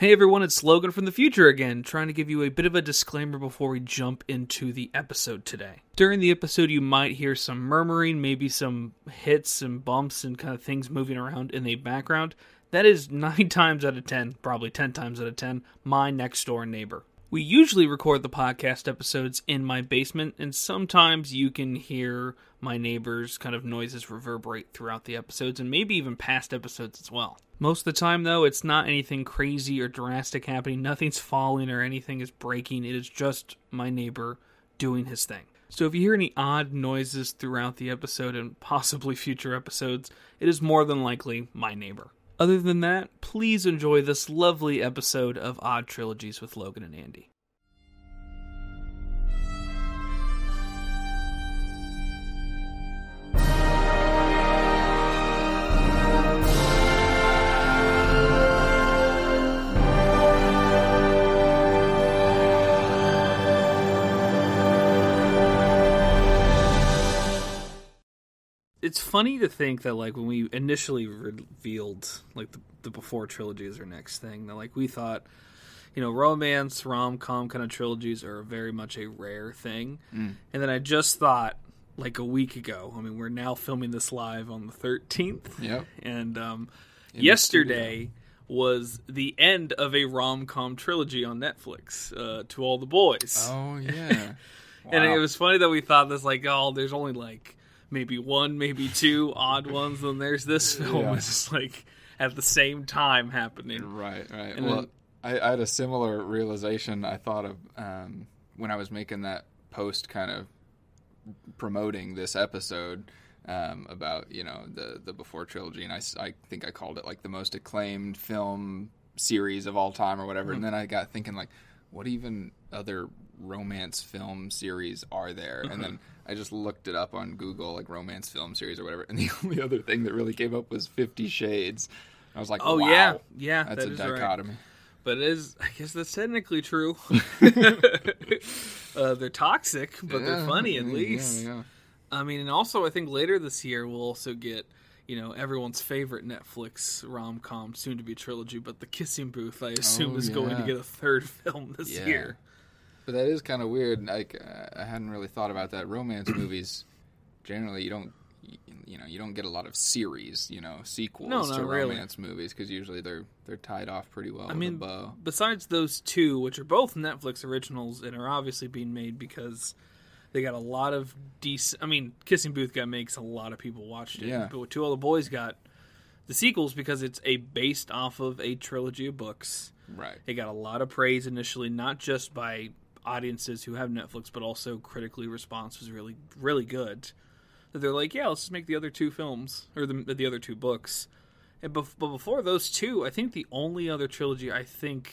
Hey everyone, it's Logan from the future again, trying to give you a bit of a disclaimer before we jump into the episode today. During the episode, you might hear some murmuring, maybe some hits and bumps and kind of things moving around in the background. That is 9 times out of 10, probably 10 times out of 10, my next door neighbor. We usually record the podcast episodes in my basement, and sometimes you can hear my neighbor's kind of noises reverberate throughout the episodes, and maybe even past episodes as well. Most of the time, though, it's not anything crazy or drastic happening. Nothing's falling or anything is breaking. It is just my neighbor doing his thing. So if you hear any odd noises throughout the episode and possibly future episodes, it is more than likely my neighbor. Other than that, please enjoy this lovely episode of Odd Trilogies with Logan and Andy. It's funny to think that, like, when we initially revealed, like, the Before trilogies are next thing, that, like, we thought, you know, romance, rom-com kind of trilogies are very much a rare thing. Mm. And then I just thought, like, a week ago, I mean, we're now filming this live on the 13th. Yep. And yesterday was the end of a rom-com trilogy on Netflix, To All the Boys. Oh, yeah. Wow. And it was funny that we thought this, like, oh, there's only, like, maybe one, maybe two odd ones, then there's this film. Yeah. It's just like at the same time happening. Right, right. And well, then I had a similar realization. I thought of when I was making that post kind of promoting this episode about, you know, the Before trilogy, and I think I called it like the most acclaimed film series of all time or whatever. Mm-hmm. And then I got thinking, like, what even other romance film series are there? And then I just looked it up on Google, like romance film series or whatever, and the only other thing that really came up was 50 Shades. I was like, oh, wow, yeah, that's that a dichotomy. Right. But it is, I guess that's technically true. They're toxic, but they're funny at least. Yeah. I mean, and also I think later this year we'll also get, you know, everyone's favorite Netflix rom-com, soon-to-be trilogy, but The Kissing Booth, I assume, is going to get a third film this year. But that is kind of weird. Like, I hadn't really thought about that. Romance movies, generally, you don't get a lot of series, you know, sequels to romance movies, because usually they're tied off pretty well with a bow. Besides those two, which are both Netflix originals and are obviously being made because they got a lot of decent... I mean, Kissing Booth got makes a lot of people watched it. Yeah. But To All the Boys got the sequels because it's based off of a trilogy of books. Right. It got a lot of praise initially, not just by audiences who have Netflix, but also critically response was really, really good. That they're like, yeah, let's just make the other two films, or the other two books. And but before those two, I think the only other trilogy I think...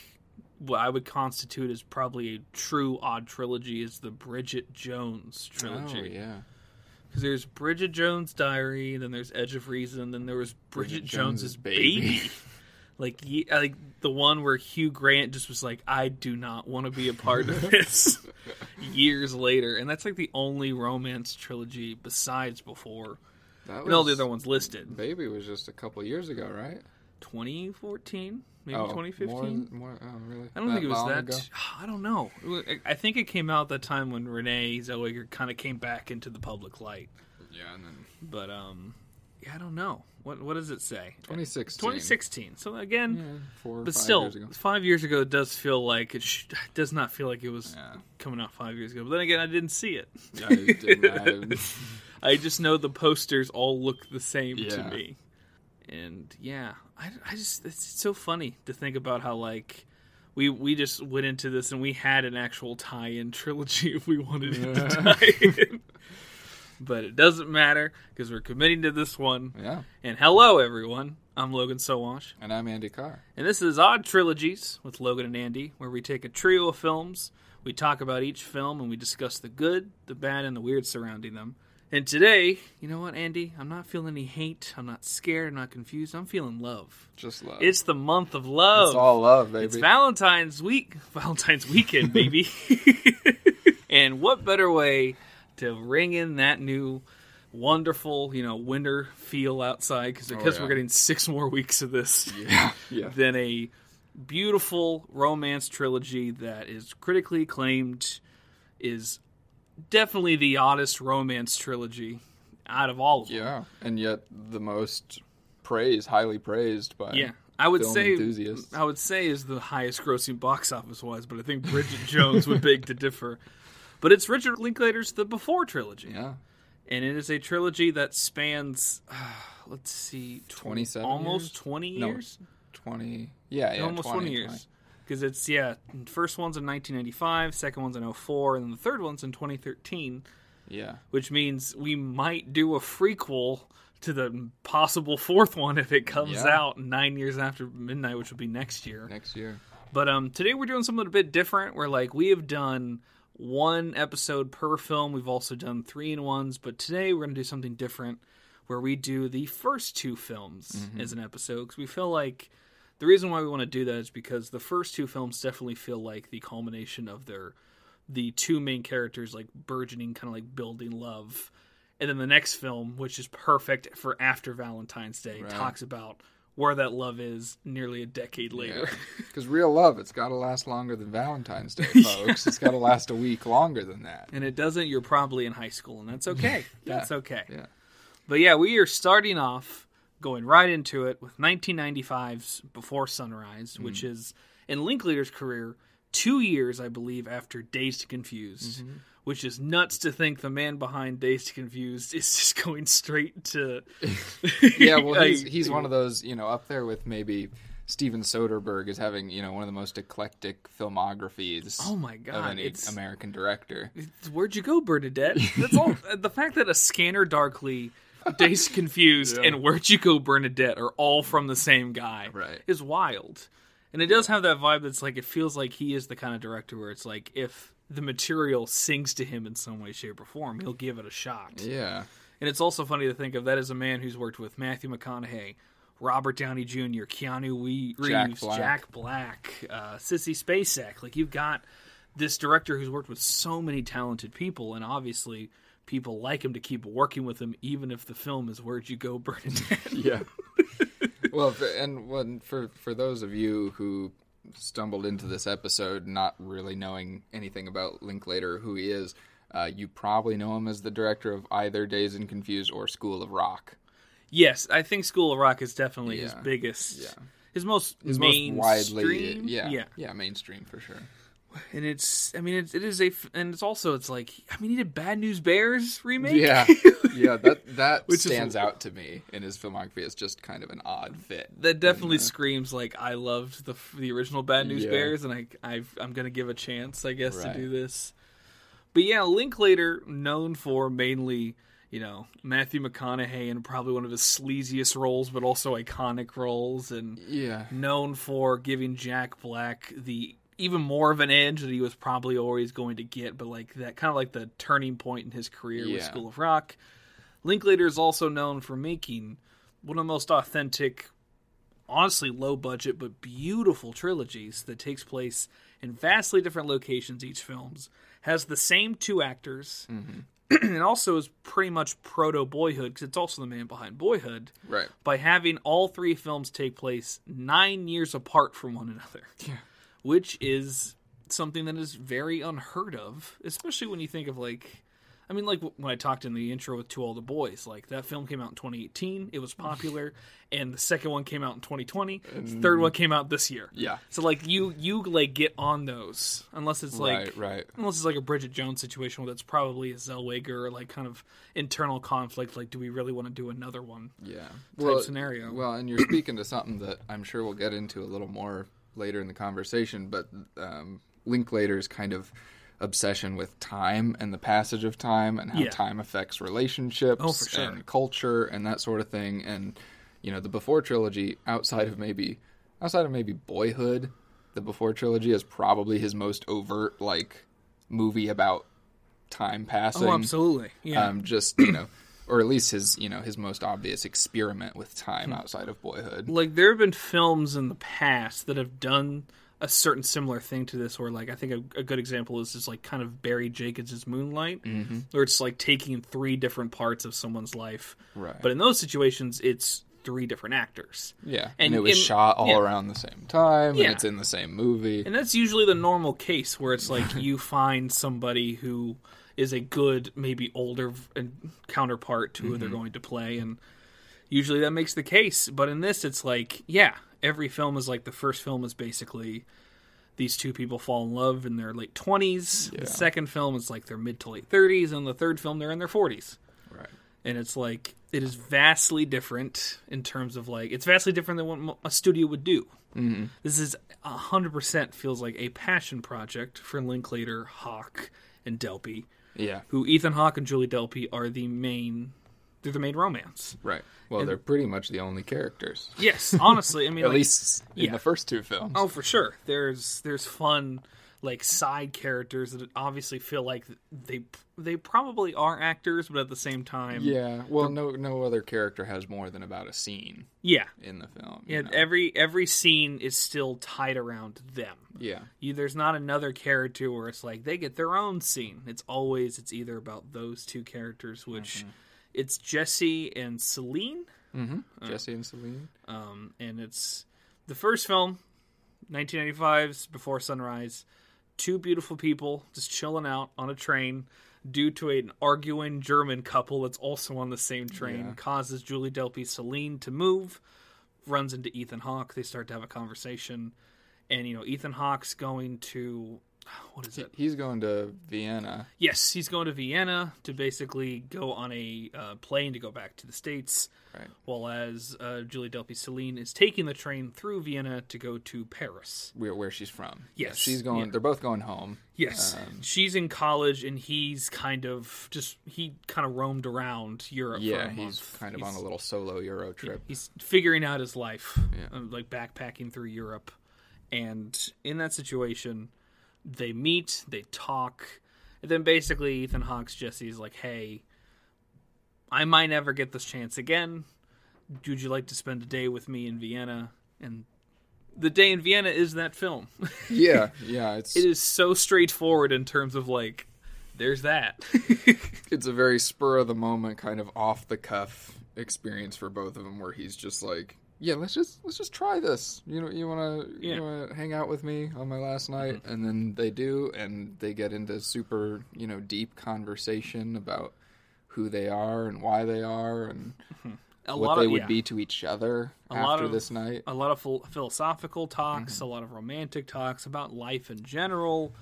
what I would constitute as probably a true odd trilogy is the Bridget Jones trilogy. Oh, yeah. Because there's Bridget Jones' Diary, then there's Edge of Reason, then there was Bridget Jones's Baby. like the one where Hugh Grant just was like, I do not want to be a part of this years later. And that's like the only romance trilogy besides Before. And all the other ones listed. Baby was just a couple years ago, right? 2014? Maybe 2015? More, oh, really? I don't think it was that... I don't know. I think it came out that time when Renee Zellweger kind of came back into the public light. Yeah, and then... But, yeah, I don't know. What does it say? 2016. So, again... Yeah, 5 years ago. 5 years ago does feel like... It does not feel like it was coming out 5 years ago. But then again, I didn't see it. Yeah, I didn't. I just know the posters all look the same to me. And yeah, I just, it's so funny to think about how, like, we just went into this and we had an actual tie-in trilogy if we wanted it to tie in. But it doesn't matter because we're committing to this one. Yeah. And hello, everyone. I'm Logan Sowash. And I'm Andy Carr. And this is Odd Trilogies with Logan and Andy, where we take a trio of films, we talk about each film, and we discuss the good, the bad, and the weird surrounding them. And today, you know what, Andy? I'm not feeling any hate. I'm not scared. I'm not confused. I'm feeling love. Just love. It's the month of love. It's all love, baby. It's Valentine's week. Valentine's weekend, baby. And what better way to ring in that new wonderful, you know, winter feel outside, because we're getting 6 more weeks of this than a beautiful romance trilogy that is critically acclaimed, is definitely the oddest romance trilogy out of all of them. Yeah, and yet the most praised, highly praised by enthusiasts. I would say is the highest grossing box office-wise, but I think Bridget Jones would beg to differ. But it's Richard Linklater's The Before trilogy. Yeah. And it is a trilogy that spans, 27 almost years? 20 years? No, 20. Yeah, almost 20 years. Because it's, first one's in 1995, second one's in 2004, and then the third one's in 2013. Yeah. Which means we might do a prequel to the possible fourth one if it comes out 9 years after Midnight, which will be next year. But today we're doing something a bit different. We're like, we have done one episode per film. We've also done 3-in-1s, but today we're going to do something different where we do the first two films as an episode, because we feel like the reason why we want to do that is because the first two films definitely feel like the culmination of the two main characters like burgeoning, kind of like building love. And then the next film, which is perfect for after Valentine's Day, talks about where that love is nearly a decade later. Because real love, it's got to last longer than Valentine's Day, folks. It's got to last a week longer than that. And it doesn't, you're probably in high school, and that's okay. That's okay. Yeah. But yeah, we are starting off, going right into it, with 1995's Before Sunrise, which is, in Linklater's career, 2 years, I believe, after Dazed and Confused, which is nuts to think the man behind Dazed and Confused is just going straight to... he's one of those, up there with maybe Steven Soderbergh is having, one of the most eclectic filmographies of any American director. Where'd You Go, Bernadette? That's all. The fact that A Scanner Darkly, Dazed and Confused, and Where'd You Go, Bernadette are all from the same guy is wild. And it does have that vibe that's like, it feels like he is the kind of director where it's like, if the material sings to him in some way, shape, or form, he'll give it a shot. Yeah. And it's also funny to think of that as a man who's worked with Matthew McConaughey, Robert Downey Jr., Keanu Reeves, Jack Black, Sissy Spacek. Like, you've got this director who's worked with so many talented people, and obviously people like him to keep working with him, even if the film is Where'd You Go, Bernadette? Yeah. Well, and for those of you who stumbled into this episode not really knowing anything about Linklater, who he is, you probably know him as the director of either Dazed and Confused or School of Rock. Yes, I think School of Rock is definitely his biggest, his mainstream. Most widely, mainstream for sure. And he did Bad News Bears remake. That which stands out to me in his filmography as just kind of an odd fit. That definitely screams like, I loved the original Bad News Bears, and I'm going to give a chance, I guess, to do this. But yeah, Linklater, known for mainly, Matthew McConaughey in probably one of his sleaziest roles, but also iconic roles, and known for giving Jack Black the... even more of an edge that he was probably always going to get, but like that kind of like the turning point in his career with School of Rock. Linklater is also known for making one of the most authentic, honestly low budget, but beautiful trilogies that takes place in vastly different locations. Each film has the same two actors and also is pretty much proto Boyhood, because it's also the man behind Boyhood, by having all three films take place 9 years apart from one another. Yeah. Which is something that is very unheard of, especially when you think of, when I talked in the intro with To All the Boys, like, that film came out in 2018, it was popular, and the second one came out in 2020, the third one came out this year. Yeah. So, like, you get on those, unless it's, unless it's, like, a Bridget Jones situation where that's probably a Zellweger, like, kind of internal conflict, like, do we really want to do another one? Yeah. Scenario. Well, and you're speaking to something that I'm sure we'll get into a little more later in the conversation, but Linklater's kind of obsession with time and the passage of time and how time affects relationships and culture and that sort of thing. And the Before trilogy, outside of maybe Boyhood, the Before trilogy is probably his most overt movie about time passing. Oh, absolutely. Yeah. Or at least his, his most obvious experiment with time outside of Boyhood. Like, there have been films in the past that have done a certain similar thing to this, where, like, I think a good example is just, like, kind of Barry Jenkins' Moonlight, where it's, like, taking three different parts of someone's life. Right. But in those situations, it's three different actors. Yeah, and it was shot all around the same time, and it's in the same movie. And that's usually the normal case where it's like you find somebody who is a good, maybe older counterpart to who they're going to play, and usually that makes the case. But in this, it's like, every film is like the first film is basically these two people fall in love in their late 20s. Yeah. The second film is like their mid to late 30s, and the third film they're in their 40s. Right. And it's like, it is vastly different in terms of like, it's vastly different than what a studio would do. Mm-hmm. This is 100% feels like a passion project for Linklater, Hawke, and Delpy. Yeah. Who Ethan Hawke and Julie Delpy are they're the main romance. Right. Well, they're pretty much the only characters. Yes, honestly. I mean, at least in the first two films. Oh, for sure. There's fun, like, side characters that obviously feel like they probably are actors, but at the same time... Yeah, well, no other character has more than about a scene in the film. Yeah, every scene is still tied around them. Yeah. There's not another character where it's like, they get their own scene. It's either about those two characters, which... Mm-hmm. It's Jesse and Celine. Mm-hmm. Jesse and Celine. And it's the first film, 1995's Before Sunrise. Two beautiful people just chilling out on a train due to an arguing German couple that's also on the same train. Yeah. Causes Julie Delpy, Celine, to move. Runs into Ethan Hawke. They start to have a conversation. And, Ethan Hawke's going to... What is it? He's going to Vienna. Yes, he's going to Vienna to basically go on a plane to go back to the States. Right. While as Julie Delpy Celine is taking the train through Vienna to go to Paris, where she's from. Yes, she's going. Yeah. They're both going home. Yes, she's in college and he's kind of roamed around Europe. Yeah, for a month. He's on a little solo Euro trip. He's figuring out his life, like backpacking through Europe, and in that situation. They meet, they talk, and then basically Ethan Hawke's Jesse's like, hey, I might never get this chance again. Would you like to spend a day with me in Vienna? And the day in Vienna is that film. Yeah. It is so straightforward in terms of like, there's that. It's a very spur of the moment, kind of off the cuff experience for both of them where he's just like, yeah, let's just try this. You wanna hang out with me on my last night, and then they do, and they get into super deep conversation about who they are and why they are and what they would be to each other after this night. A lot of philosophical talks, a lot of romantic talks about life in general.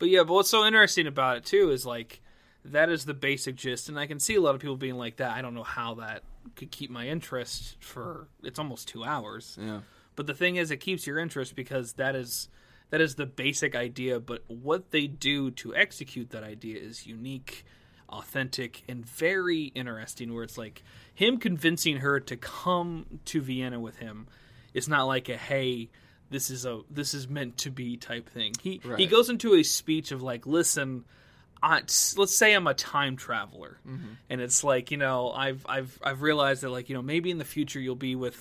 But what's so interesting about it too is like that is the basic gist, and I can see a lot of people being like that. I don't know how that could keep my interest for it's almost 2 hours. Yeah. But the thing is it keeps your interest because that is the basic idea, but what they do to execute that idea is unique, authentic, and very interesting where it's like him convincing her to come to Vienna with him. It's not like a hey, this is meant to be type thing. He goes into a speech of like, listen, let's say I'm a time traveler, and it's like I've realized that like maybe in the future you'll be with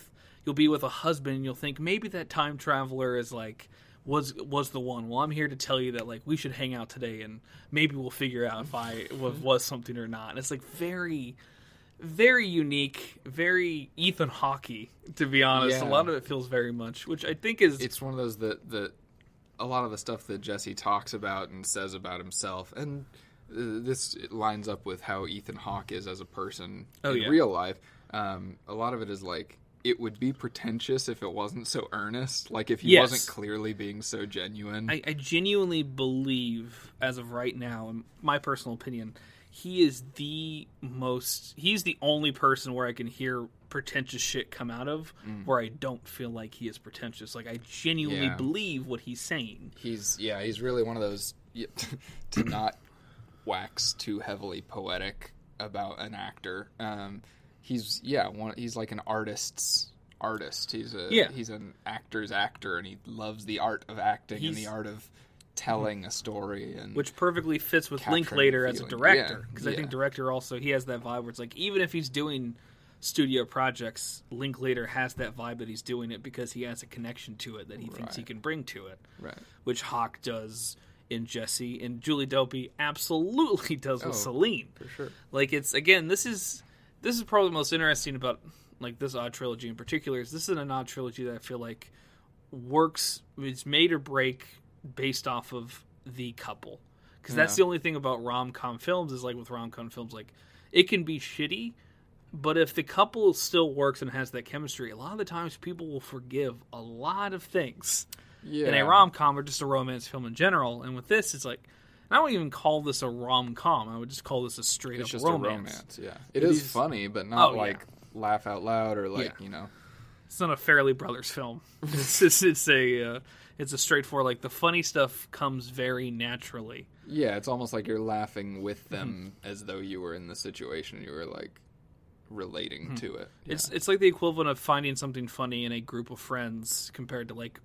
a husband and you'll think maybe that time traveler is like was the one. Well, I'm here to tell you that like we should hang out today and maybe we'll figure out if I was something or not. And it's like very, very unique, very Ethan Hawke to be honest. Yeah. A lot of it feels very much, which I think is it's one of those that a lot of the stuff that Jesse talks about and says about himself, and this lines up with how Ethan Hawke is as a person in real life. A lot of it is like, it would be pretentious if it wasn't so earnest. Like if he wasn't clearly being so genuine. I genuinely believe as of right now, in my personal opinion, he's the only person where I can hear pretentious shit come out of where I don't feel like he is pretentious. Like I genuinely believe what he's saying. He's really one of those to not wax too heavily poetic about an actor. He's like an artist's artist. He's an actor's actor, and he loves the art of acting and the art of telling a story, and which perfectly fits with Linklater as a director because I think director also he has that vibe where it's like even if he's doing studio projects, Linklater has that vibe that he's doing it because he has a connection to it that he thinks he can bring to it. Right. Which Hawke does in Jesse, and Julie Delpy absolutely does with Celine. For sure. Like it's again, this is probably the most interesting about like this Odd Trilogy in particular, is this is an Odd Trilogy that I feel like works, it's made or break based off of the couple. Because that's the only thing about rom-com films is, like, with rom-com films, like, it can be shitty, but if the couple still works and has that chemistry, a lot of the times people will forgive a lot of things. Yeah. In a rom-com or just a romance film in general. And with this, it's like, I wouldn't even call this a rom-com. I would just call this a straight-up romance. It's just a romance, yeah. It is funny, but not, laugh out loud or, you know. It's not a Farrelly Brothers film. It's a straightforward, like, the funny stuff comes very naturally. Yeah, it's almost like you're laughing with them as though you were in the situation and you were, like, relating to it. Yeah. It's like the equivalent of finding something funny in a group of friends compared to, like,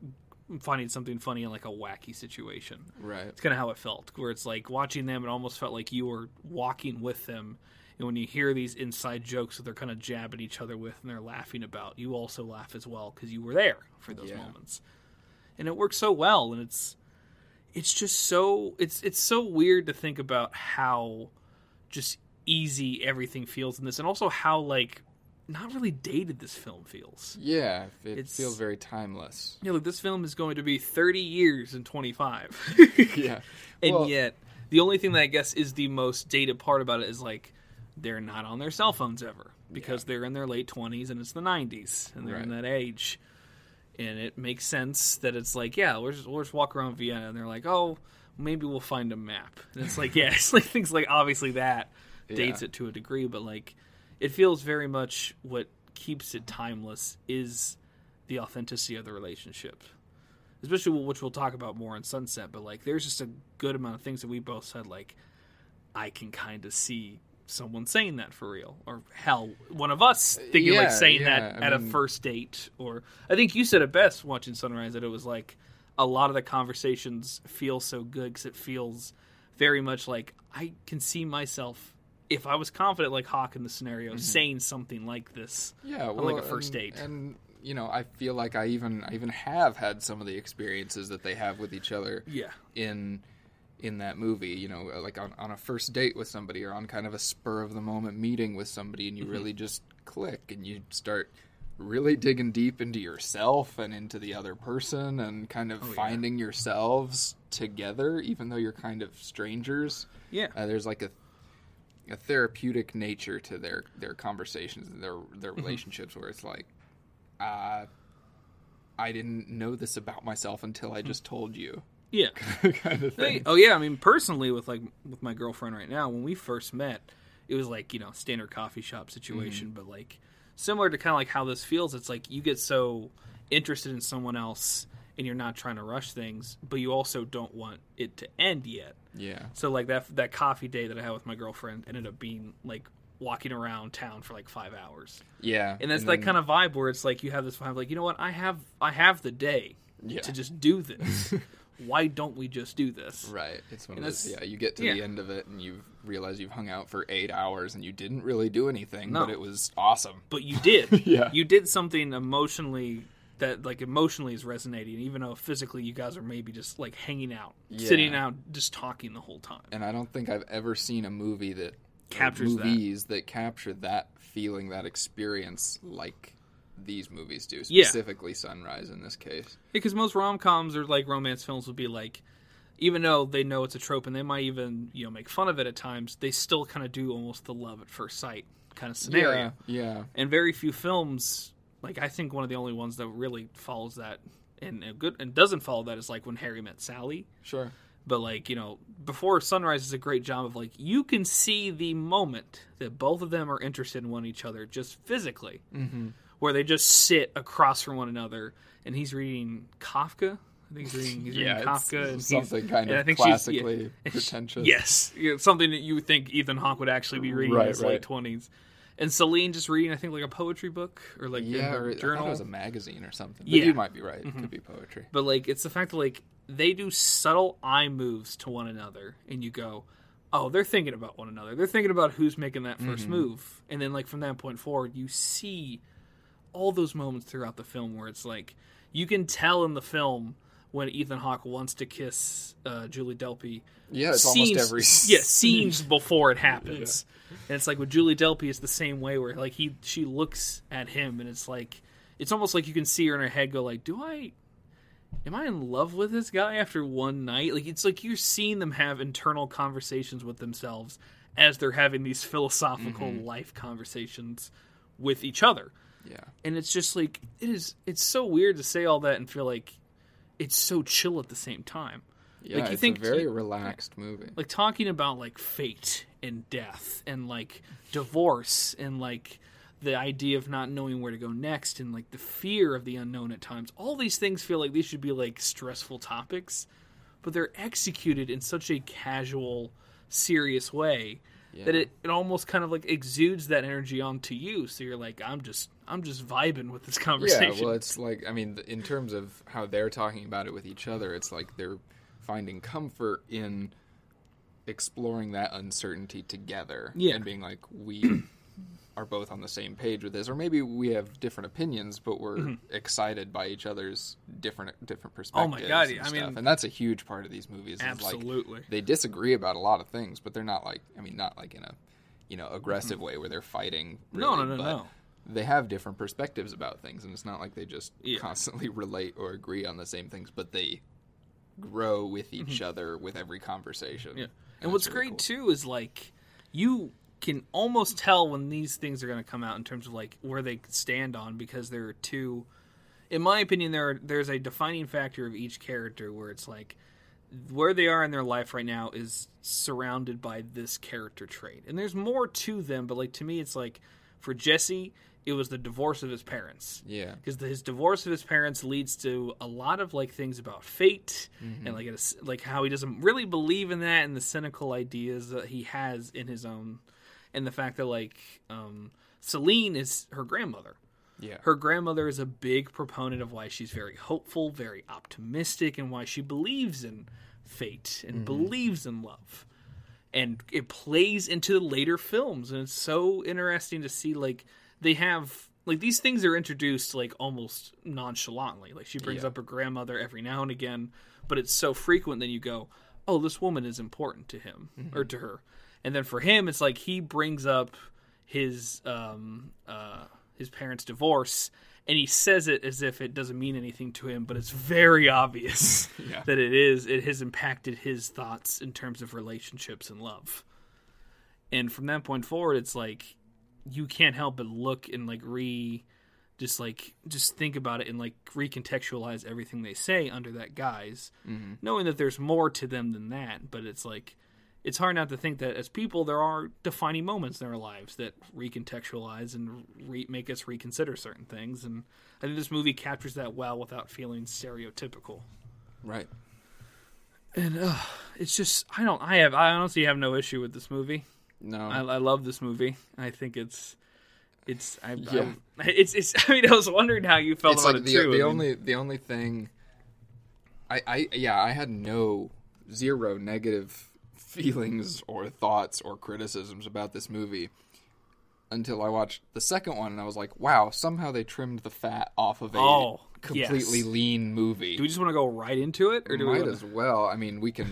finding something funny in, like, a wacky situation. Right. It's kind of how it felt, where it's, like, watching them, it almost felt like you were walking with them. And when you hear these inside jokes that they're kind of jabbing each other with and they're laughing about, you also laugh as well because you were there for those moments. And it works so well, and it's just so it's so weird to think about how just easy everything feels in this, and also how, like, not really dated this film feels. Yeah, it feels very timeless. Yeah, look, this film is going to be 30 years in 25. Yeah. And yet, the only thing that I guess is the most dated part about it is, like, they're not on their cell phones ever because they're in their late 20s and it's the 90s and they're in that age. And it makes sense that it's like, yeah, we'll just walk around Vienna. And they're like, oh, maybe we'll find a map. And it's like, yeah, it's like things like obviously that dates it to a degree. But, like, it feels very much what keeps it timeless is the authenticity of the relationship. Especially, which we'll talk about more in Sunset. But, like, there's just a good amount of things that we both said, like, I can kind of see someone saying that for real, or hell, one of us thinking like saying that at a first date, or I think you said it best watching Sunrise that it was like a lot of the conversations feel so good because it feels very much like I can see myself if I was confident like Hawke in the scenario saying something like this on like a first date. And you know, I feel like I even have had some of the experiences that they have with each other in that movie, you know, like on a first date with somebody or on kind of a spur of the moment meeting with somebody, and you really just click and you start really digging deep into yourself and into the other person and kind of finding yourselves together, even though you're kind of strangers. Yeah. There's like a therapeutic nature to their conversations and their relationships where it's like, I didn't know this about myself until I just told you. Yeah. Kind of thing. Oh, yeah. I mean, personally, with my girlfriend right now, when we first met, it was like, you know, standard coffee shop situation. But, like, similar to kind of like how this feels, it's like you get so interested in someone else and you're not trying to rush things, but you also don't want it to end yet. Yeah. So, like, that coffee day that I had with my girlfriend ended up being, like, walking around town for like 5 hours. Yeah. And that's that kind of vibe where it's like you have this vibe, like, you know what, I have the day to just do this. Why don't we just do this? Right. It's one of those, you get to the end of it and you realize you've hung out for 8 hours and you didn't really do anything, but it was awesome. But you did. You did something emotionally that, like, emotionally is resonating, even though physically you guys are maybe just, like, hanging out, sitting out, just talking the whole time. And I don't think I've ever seen a movie that captures that capture that feeling, that experience, like these movies do, specifically Sunrise in this case. Because most rom-coms or, like, romance films would be like, even though they know it's a trope and they might even, you know, make fun of it at times, they still kind of do almost the love at first sight kind of scenario. Yeah. And very few films, like, I think one of the only ones that really follows that and doesn't follow that is, like, When Harry Met Sally. Sure. But, like, you know, Before Sunrise is a great job of, like, you can see the moment that both of them are interested in one another just physically. Mm-hmm. Where they just sit across from one another, and he's reading Kafka. I think he's reading Kafka. It's something kind of classically pretentious. Yes, something that you would think Ethan Hawke would actually be reading in his late 20s. And Celine just reading, I think, like a poetry book or like a journal. I thought it was a magazine or something. But you might be right. It could be poetry. But like, it's the fact that like they do subtle eye moves to one another, and you go, oh, they're thinking about one another. They're thinking about who's making that first move. And then like from that point forward, you see all those moments throughout the film where it's like you can tell in the film when Ethan Hawke wants to kiss Julie Delpy. Yeah, it's almost every... Yeah, scenes before it happens. Yeah. And it's like with Julie Delpy, it's the same way where like she looks at him and it's like... It's almost like you can see her in her head go like, am I in love with this guy after one night? Like, it's like you're seeing them have internal conversations with themselves as they're having these philosophical life conversations with each other. Yeah. And it's just like, it's so weird to say all that and feel like it's so chill at the same time. Yeah, like, it's a very relaxed movie. Like, talking about, like, fate and death and, like, divorce and, like, the idea of not knowing where to go next and, like, the fear of the unknown at times. All these things feel like these should be, like, stressful topics, but they're executed in such a casual, serious way that it almost kind of, like, exudes that energy onto you. So you're like, I'm just vibing with this conversation. Yeah, well, it's like, I mean, in terms of how they're talking about it with each other, it's like they're finding comfort in exploring that uncertainty together. Yeah. And being like, we... are both on the same page with this, or maybe we have different opinions, but we're excited by each other's different perspectives. Oh my god! And I mean, that's a huge part of these movies. Absolutely, like, they disagree about a lot of things, but they're not like, I mean, not like in a aggressive way where they're fighting. Really, no. They have different perspectives about things, and it's not like they just constantly relate or agree on the same things, but they grow with each other with every conversation. Yeah, and what's really great too is like you can almost tell when these things are going to come out in terms of like where they stand on, because there are two, in my opinion, there's a defining factor of each character where it's like where they are in their life right now is surrounded by this character trait. And there's more to them, but like to me it's like for Jesse it was the divorce of his parents. Yeah. Because his divorce of his parents leads to a lot of like things about fate and like how he doesn't really believe in that and the cynical ideas that he has in his own. And the fact that, like, Celine is her grandmother. Yeah. Her grandmother is a big proponent of why she's very hopeful, very optimistic, and why she believes in fate and believes in love. And it plays into the later films. And it's so interesting to see, like, they have... Like, these things are introduced, like, almost nonchalantly. Like, she brings up her grandmother every now and again, but it's so frequent that you go, oh, this woman is important to him or to her. And then for him, it's like he brings up his parents' divorce, and he says it as if it doesn't mean anything to him, but it's very obvious that it has impacted his thoughts in terms of relationships and love. And from that point forward, it's like you can't help but look and just think about it and like recontextualize everything they say under that guise, knowing that there's more to them than that. But it's like, it's hard not to think that as people, there are defining moments in our lives that recontextualize and make us reconsider certain things. And I think this movie captures that well without feeling stereotypical. Right. And it's just, I honestly have no issue with this movie. No. I love this movie. I think I was wondering how you felt about it too. The only thing I had zero negative feelings or thoughts or criticisms about this movie until I watched the second one, and I was like, wow, somehow they trimmed the fat off of a completely lean movie. Do we just want to go right into it? Or might as well. I mean, we can,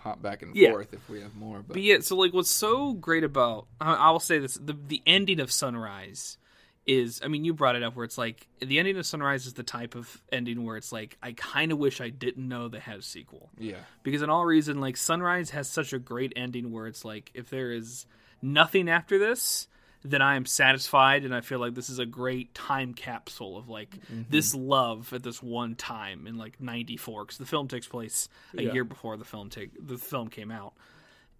hop back and forth if we have more. But yeah, so like what's so great about, I'll say this, the ending of Sunrise is, I mean, you brought it up where it's like, the ending of Sunrise is the type of ending where it's like, I kind of wish I didn't know they had a sequel. Yeah. Because in all reason, like, Sunrise has such a great ending where it's like, if there is nothing after this, then I am satisfied, and I feel like this is a great time capsule of, like, this love at this one time in, like, 94, because the film takes place a year before the film came out.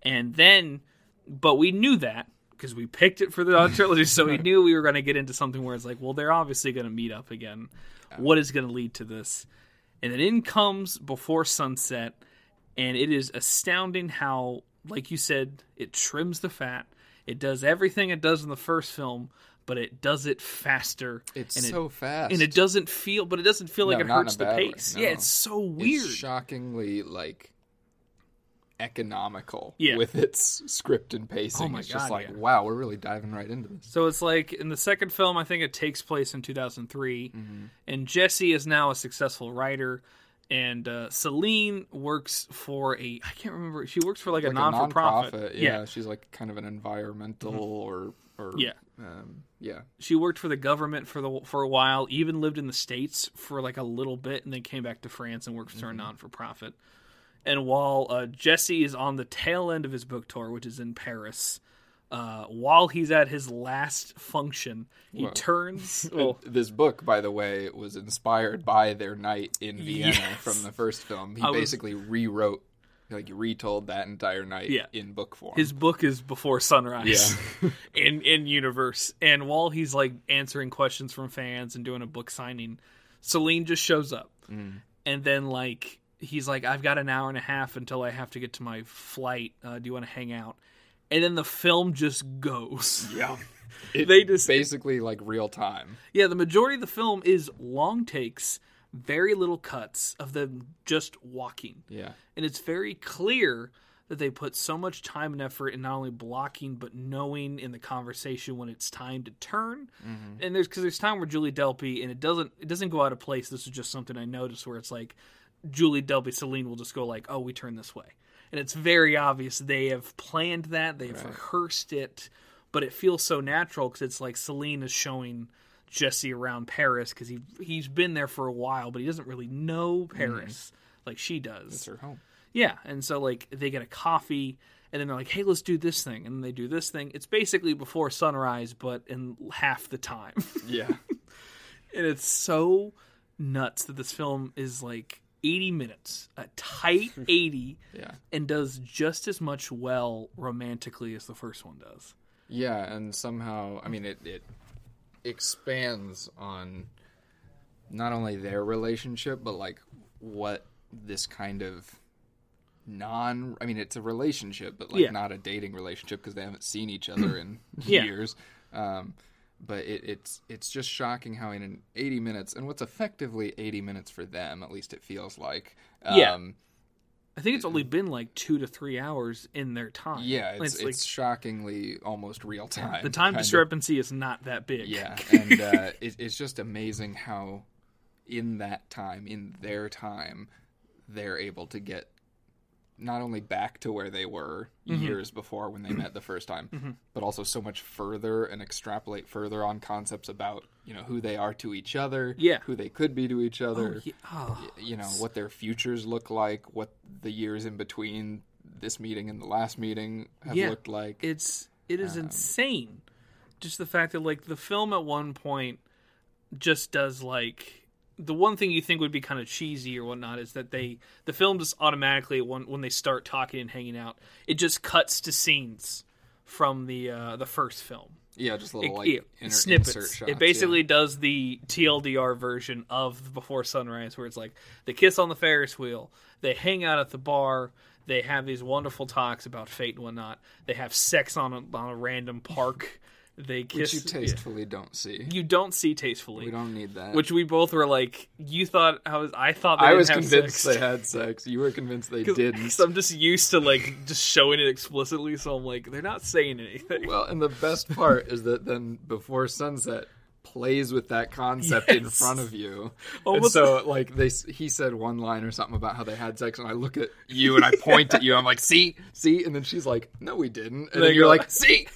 And then, but we knew that, because we picked it for the trilogy, so we knew we were going to get into something where it's like, well, they're obviously going to meet up again. What is going to lead to this? And then in comes Before Sunset, and it is astounding how, like you said, it trims the fat. It does everything it does in the first film, but it does it faster. It's so fast. And it doesn't feel like it hurts the pace. No. Yeah, it's so weird. It's shockingly, like... economical with its script and pacing. Wow, we're really diving right into this. So it's like in the second film, I think it takes place in 2003, and Jesse is now a successful writer, And Celine works for a, I can't remember, she works for like a non-for-profit. Yeah, she's like kind of an environmental or she worked for the government for a while, even lived in the States for like a little bit, and then came back to France and worked for a non-for-profit. And while Jesse is on the tail end of his book tour, which is in Paris, while he's at his last function, he turns... Well, this book, by the way, was inspired by their night in Vienna from the first film. He basically rewrote, like, retold that entire night in book form. His book is Before Sunrise in universe. And while he's, like, answering questions from fans and doing a book signing, Celine just shows up. And then, like, he's like, I've got an hour and a half until I have to get to my flight. Do you want to hang out? And then the film just goes. Yeah. They just basically like real time. Yeah, the majority of the film is long takes, very little cuts of them just walking. Yeah. And it's very clear that they put so much time and effort in not only blocking, but knowing in the conversation when it's time to turn. Mm-hmm. And there's time where Julie Delpy, and it doesn't go out of place. This is just something I noticed where it's like Julie Delpy, Celine will just go like, oh, we turn this way. And it's very obvious they have planned that. They have rehearsed it. But it feels so natural because it's like Celine is showing Jesse around Paris because he's been there for a while, but he doesn't really know Paris like she does. It's her home. Yeah. And so like they get a coffee and then they're like, hey, let's do this thing. And then they do this thing. It's basically Before Sunrise, but in half the time. Yeah. And it's so nuts that this film is like 80 minutes, a tight 80, and does just as much well romantically as the first one does. Yeah, and somehow, I mean, it expands on not only their relationship, but like what this kind of I mean, it's a relationship, but like not a dating relationship because they haven't seen each other in years. But it's just shocking how in an 80 minutes, and what's effectively 80 minutes for them, at least it feels like. I think it's only been like 2 to 3 hours in their time. Yeah, it's like, shockingly almost real time. The time discrepancy is not that big. Yeah, and it's just amazing how in that time, in their time, they're able to get not only back to where they were years before when they met the first time, but also so much further and extrapolate further on concepts about, you know, who they are to each other, who they could be to each other, you know, what their futures look like, what the years in between this meeting and the last meeting have looked like. It is insane. Just the fact that like the film at one point just does like, the one thing you think would be kind of cheesy or whatnot is that the film just automatically when they start talking and hanging out, it just cuts to scenes from the first film. Yeah, just little snippets. Insert shots, it basically does the TLDR version of Before Sunrise, where it's like they kiss on the Ferris wheel, they hang out at the bar, they have these wonderful talks about fate and whatnot, they have sex on a random park. They kiss, which you tastefully don't see. You don't see tastefully. We don't need that. Which we both were like, you thought I thought they didn't have sex. I was convinced they had sex. You were convinced they didn't. So I'm just used to like just showing it explicitly. So I'm like, they're not saying anything. Well, and the best part is that then Before Sunset plays with that concept in front of you. Almost. And so like he said one line or something about how they had sex, and I look at you and I point at you. I'm like, see, and then she's like, no, we didn't, and then you're like, see.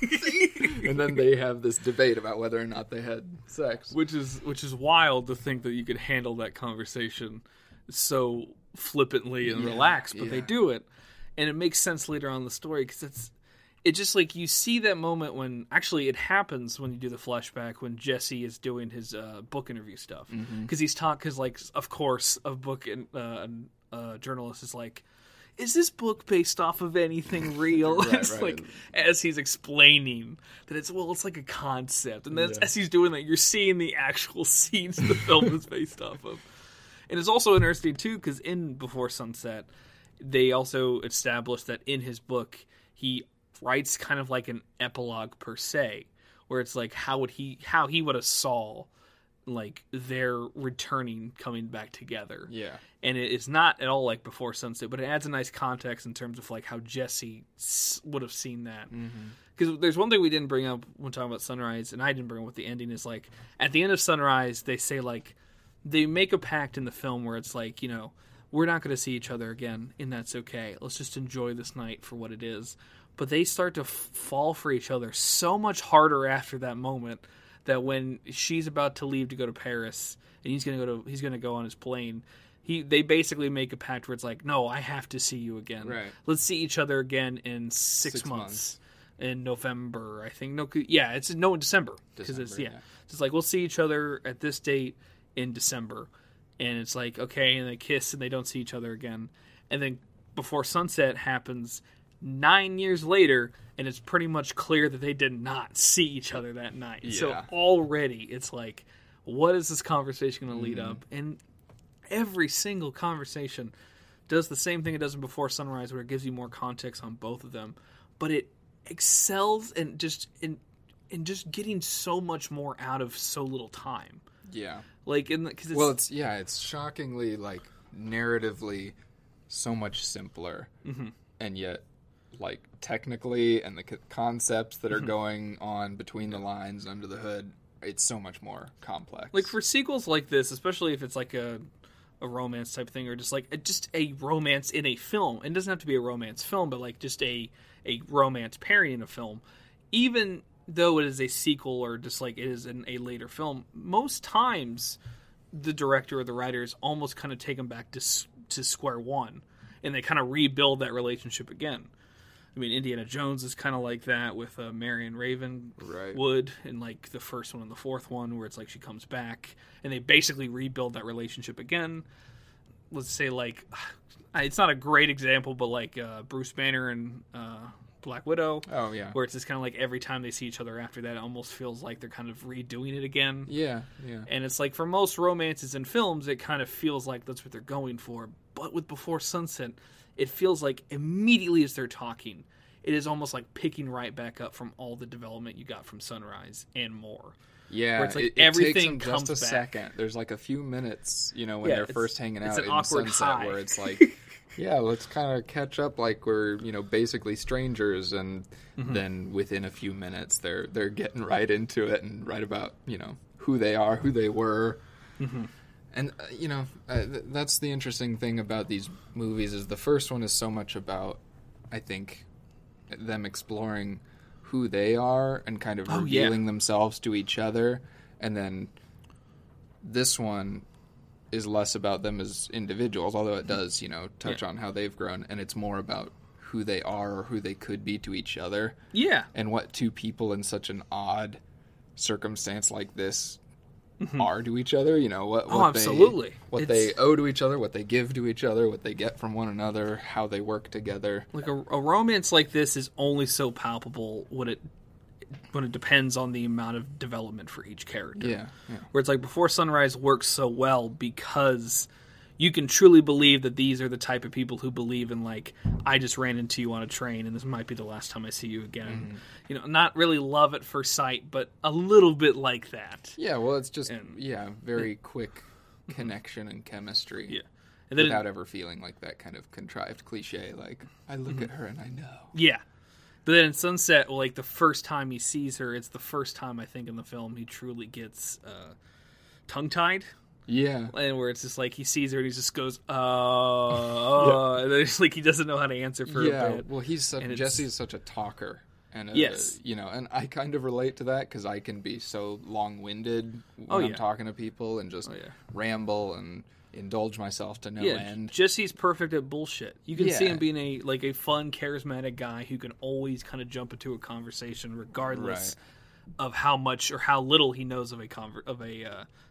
And then they have this debate about whether or not they had sex, which is wild to think that you could handle that conversation so flippantly and relaxed, but they do it, and it makes sense later on in the story because it's just like you see that moment when actually it happens when you do the flashback when Jesse is doing his book interview stuff because he's talking because like of course a book and journalist is like, is this book based off of anything real? It's like as he's explaining that it's like a concept, and then as he's doing that, you're seeing the actual scenes the film is based off of. And it's also interesting too because in Before Sunset, they also established that in his book he writes kind of like an epilogue per se, where it's like how he would have saw like their returning, coming back together. Yeah. And it's not at all like Before Sunset, but it adds a nice context in terms of like how Jesse would have seen that. Because there's one thing we didn't bring up when talking about Sunrise, and I didn't bring up what the ending is like. At the end of Sunrise, they say like, they make a pact in the film where it's like, you know, we're not going to see each other again, and that's okay. Let's just enjoy this night for what it is. But they start to fall for each other so much harder after that moment that when she's about to leave to go to Paris and he's going to go on his plane, they basically make a pact where it's like, no, I have to see you again. Right. Let's see each other again in six months. In November, I think. In December. Because it's like, we'll see each other at this date in December. And it's like, okay, and they kiss and they don't see each other again. And then Before Sunset happens 9 years later, and it's pretty much clear that they did not see each other that night. Yeah. So already it's like, what is this conversation going to lead up? And every single conversation does the same thing it does in Before Sunrise, where it gives you more context on both of them. But it excels and just in getting so much more out of so little time. Yeah, like it's shockingly, like, narratively so much simpler, and yet, like, technically and the concepts that are going on between the lines, under the hood, it's so much more complex. Like, for sequels like this, especially if it's like a romance type thing, or just like just a romance in a film. It doesn't have to be a romance film, but like just a romance pairing in a film. Even though it is a sequel, or just like it is in a later film, most times the director or the writers almost kind of take them back to square one, and they kind of rebuild that relationship again. I mean, Indiana Jones is kind of like that with Marion Ravenwood, right, and like the first one and the fourth one, where it's like she comes back and they basically rebuild that relationship again. Let's say, like, it's not a great example, but like Bruce Banner and Black Widow. Oh, yeah. Where it's just kind of like every time they see each other after that, it almost feels like they're kind of redoing it again. Yeah, yeah. And it's like, for most romances and films, it kind of feels like that's what they're going for. But with Before Sunset, it feels like immediately as they're talking, it is almost like picking right back up from all the development you got from Sunrise and more. Yeah, where it's like everything takes them comes just a back. Second. There's like a few minutes, you know, when they're first hanging out, it's an in awkward Sunset high, where it's like, yeah, let's kind of catch up, like we're, you know, basically strangers, and then within a few minutes they're getting right into it and right about, you know, who they are, who they were. And, you know, that's the interesting thing about these movies, is the first one is so much about, I think, them exploring who they are and kind of revealing themselves to each other. And then this one is less about them as individuals, although it does, you know, touch on how they've grown. And it's more about who they are or who they could be to each other. Yeah. And what two people in such an odd circumstance like this are to each other, you know, what they owe to each other, what they give to each other, what they get from one another, how they work together. Like a romance like this is only so palpable when it depends on the amount of development for each character. Yeah, yeah. Where it's like Before Sunrise works so well because you can truly believe that these are the type of people who believe in, like, I just ran into you on a train and this might be the last time I see you again. You know, not really love at first sight, but a little bit like that. Yeah, well, it's just, very quick connection and chemistry. Yeah. And then without ever feeling like that kind of contrived cliche, like, I look at her and I know. Yeah. But then in Sunset, like, the first time he sees her, it's the first time, I think, in the film he truly gets tongue-tied. Yeah. And where it's just like he sees her and he just goes, and then it's like he doesn't know how to answer for a bit. Yeah, well, Jesse's such a talker. And you know, and I kind of relate to that because I can be so long-winded when I'm talking to people and just ramble and indulge myself to no end. Jesse's perfect at bullshit. You can see him being a fun, charismatic guy who can always kind of jump into a conversation regardless of how much or how little he knows of a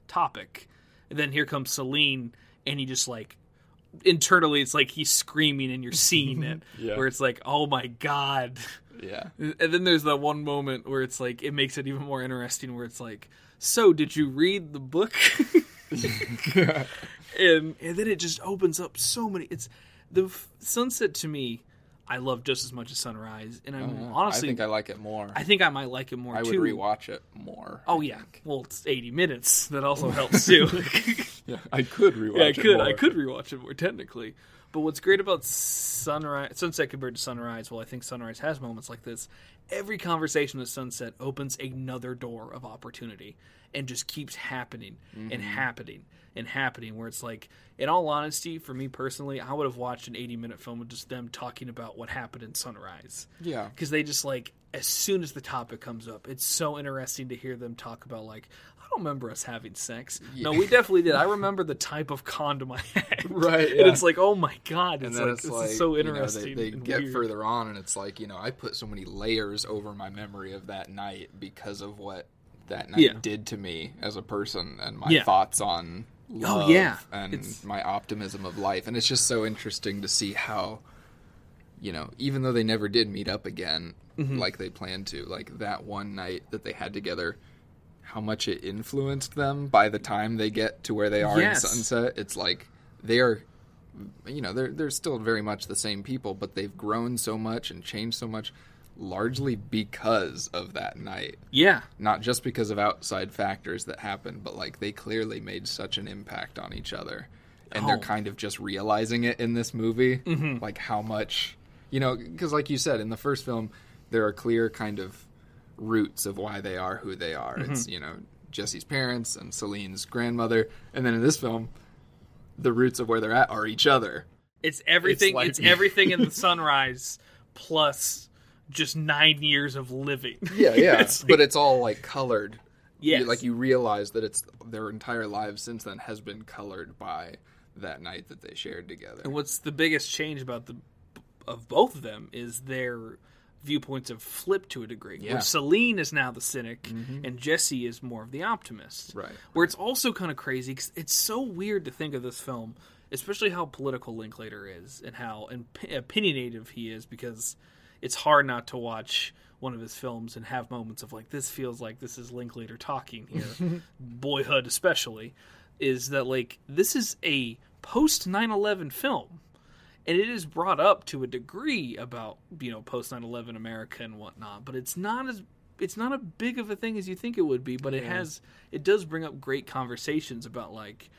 topic. And then here comes Celine, and he just, like, internally it's like he's screaming and you're seeing it. Where it's like, oh my God. Yeah. And then there's that one moment where it's like, it makes it even more interesting where it's like, so did you read the book? And then it just opens up so many. It's the Sunset to me, I love just as much as Sunrise, and honestly, I think I like it more. I think I might like it more, too. I would rewatch it more. Oh, yeah. Well, it's 80 minutes. That also helps, too. I could rewatch it more. I could rewatch it more, technically. But what's great about Sunset compared to Sunrise, well, I think Sunrise has moments like this. Every conversation with Sunset opens another door of opportunity and just keeps happening and happening and happening, where it's like, in all honesty, for me personally, I would have watched an 80-minute film of just them talking about what happened in Sunrise. Yeah. Because they just, like, as soon as the topic comes up, it's so interesting to hear them talk about, like, I don't remember us having sex. Yeah. No, we definitely did. I remember the type of condom I had. Right. Yeah. And it's like, oh my God. It's, and like, it's like, this is so interesting. You know, they get weird. Further on, and it's like, you know, I put so many layers over my memory of that night because of what that night did to me as a person and my thoughts on love and my optimism of life. And it's just so interesting to see how, you know, even though they never did meet up again like they planned to, like that one night that they had together, how much it influenced them by the time they get to where they are in Sunset. It's like they are, you know, they're still very much the same people, but they've grown so much and changed so much largely because of that night. Yeah. Not just because of outside factors that happened, but like they clearly made such an impact on each other. And they're kind of just realizing it in this movie, like how much, you know, because like you said, in the first film, there are clear kind of roots of why they are who they are. It's, you know, Jesse's parents and Celine's grandmother. And then in this film, the roots of where they're at are each other. It's everything. It's, like... it's everything in the Sunrise plus just 9 years of living. Yeah, yeah. It's like... But it's all like colored. Yeah. Like you realize that it's their entire lives since then has been colored by that night that they shared together. And what's the biggest change about of both of them is their viewpoints have flipped to a degree, where Celine is now the cynic and Jesse is more of the optimist. Right. Where it's also kind of crazy, because it's so weird to think of this film, especially how political Linklater is and how opinionative he is, because it's hard not to watch one of his films and have moments of like, this feels like this is Linklater talking here. Boyhood especially, is that like, this is a post 9/11 film. And it is brought up to a degree about, you know, post 9/11 America and whatnot, but it's not as big of a thing as you think it would be. But it does bring up great conversations about like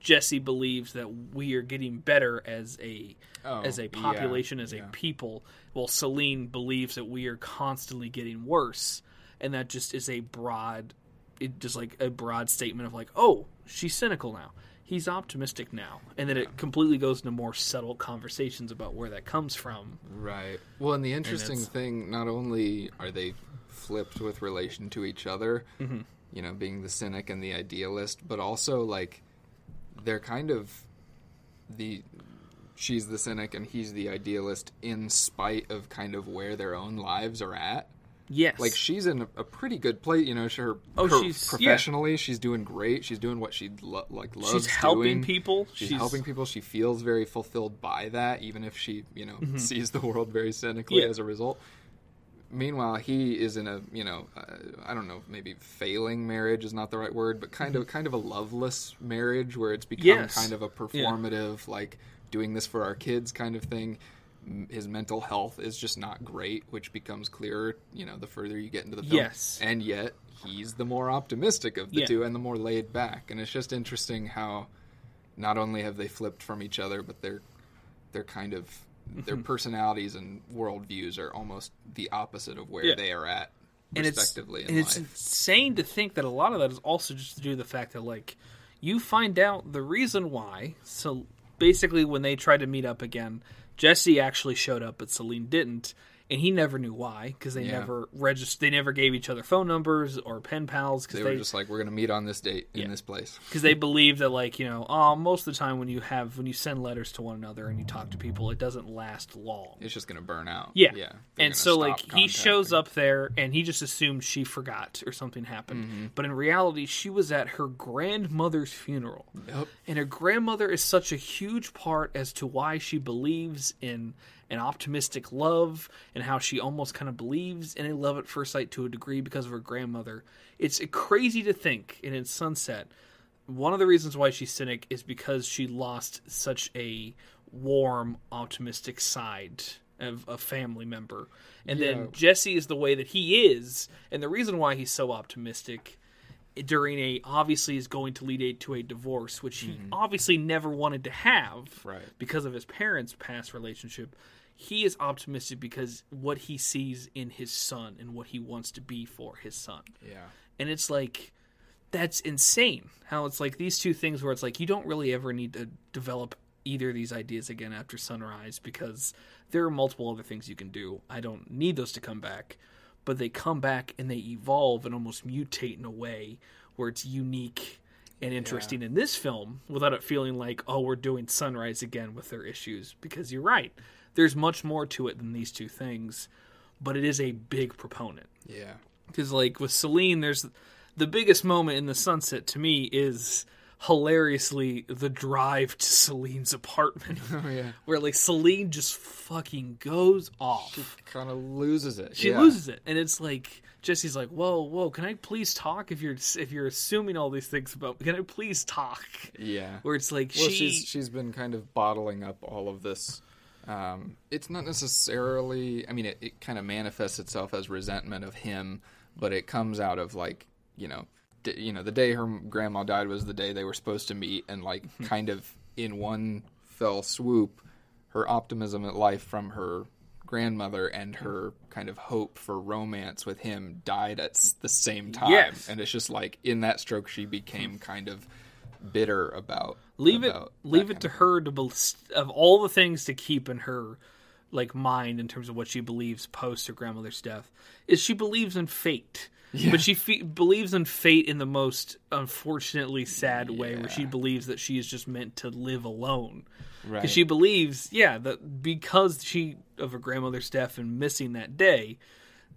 Jesse believes that we are getting better as a population, as a people, while Celine believes that we are constantly getting worse, and that just is a broad statement of like, oh, she's cynical now. He's optimistic now. And then it completely goes into more subtle conversations about where that comes from. Right. Well, and the interesting thing, not only are they flipped with relation to each other, you know, being the cynic and the idealist, but also, like, they're kind of she's the cynic and he's the idealist in spite of kind of where their own lives are at. Yes. Like, she's in a pretty good place, you know, professionally, she's doing great, she's doing what she loves doing. She's helping people, she feels very fulfilled by that, even if she, you know, sees the world very cynically as a result. Meanwhile, he is in a, you know, I don't know, maybe failing marriage is not the right word, but kind of a loveless marriage where it's become kind of a performative, like, doing this for our kids kind of thing. His mental health is just not great, which becomes clearer, you know, the further you get into the film. Yes. And yet, he's the more optimistic of the two and the more laid back. And it's just interesting how not only have they flipped from each other, but they're kind of... Their personalities and worldviews are almost the opposite of where they are at, respectively, in life. And it's insane to think that a lot of that is also just due to the fact that, like, you find out the reason why. So, basically, when they try to meet up again... Jesse actually showed up, but Celine didn't, and he never knew why, because they never registered. They never gave each other phone numbers or pen pals. Because they were just like, we're going to meet on this date in this place. Because they believe that, like, you know, most of the time when you send letters to one another and you talk to people, it doesn't last long. It's just going to burn out. Yeah. And so, like, he shows up there, and he just assumed she forgot or something happened. But in reality, she was at her grandmother's funeral. Yep. And her grandmother is such a huge part as to why she believes in... an optimistic love, and how she almost kind of believes in a love at first sight to a degree because of her grandmother. It's crazy to think, and in Sunset, one of the reasons why she's cynic is because she lost such a warm, optimistic side of a family member. And then Jesse is the way that he is, and the reason why he's so optimistic during a, obviously is going to lead to a divorce, which he obviously never wanted to have because of his parents' past relationship. He is optimistic because what he sees in his son and what he wants to be for his son. Yeah. And it's like, that's insane how it's like these two things where it's like, you don't really ever need to develop either of these ideas again after Sunrise, because there are multiple other things you can do. I don't need those to come back, but they come back and they evolve and almost mutate in a way where it's unique and interesting in this film without it feeling like, oh, we're doing Sunrise again with their issues, because you're right. There's much more to it than these two things, but it is a big proponent. Yeah. Because like with Celine, there's the biggest moment in The Sunset to me is hilariously the drive to Celine's apartment. Oh, yeah. Where like Celine just fucking goes off. She kind of loses it. She loses it. And it's like Jesse's like, whoa, can I please talk? If you're assuming all these things about, can I please talk? Yeah. Where it's like, well, she's been kind of bottling up all of this. It's not necessarily, I mean, it kind of manifests itself as resentment of him, but it comes out of like, you know, the day her grandma died was the day they were supposed to meet, and like kind of in one fell swoop, her optimism at life from her grandmother and her kind of hope for romance with him died at the same time. Yes. And it's just like in that stroke, she became kind of bitter about leave it to her to, of all the things to keep in her like mind in terms of what she believes post her grandmother's death, is she believes in fate. Yeah. But she believes in fate in the most unfortunately sad way, where she believes that she is just meant to live alone. Right. 'Cause she believes, that because of her grandmother's death and missing that day,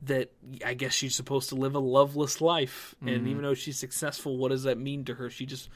that I guess she's supposed to live a loveless life. Mm-hmm. And even though she's successful, what does that mean to her? She's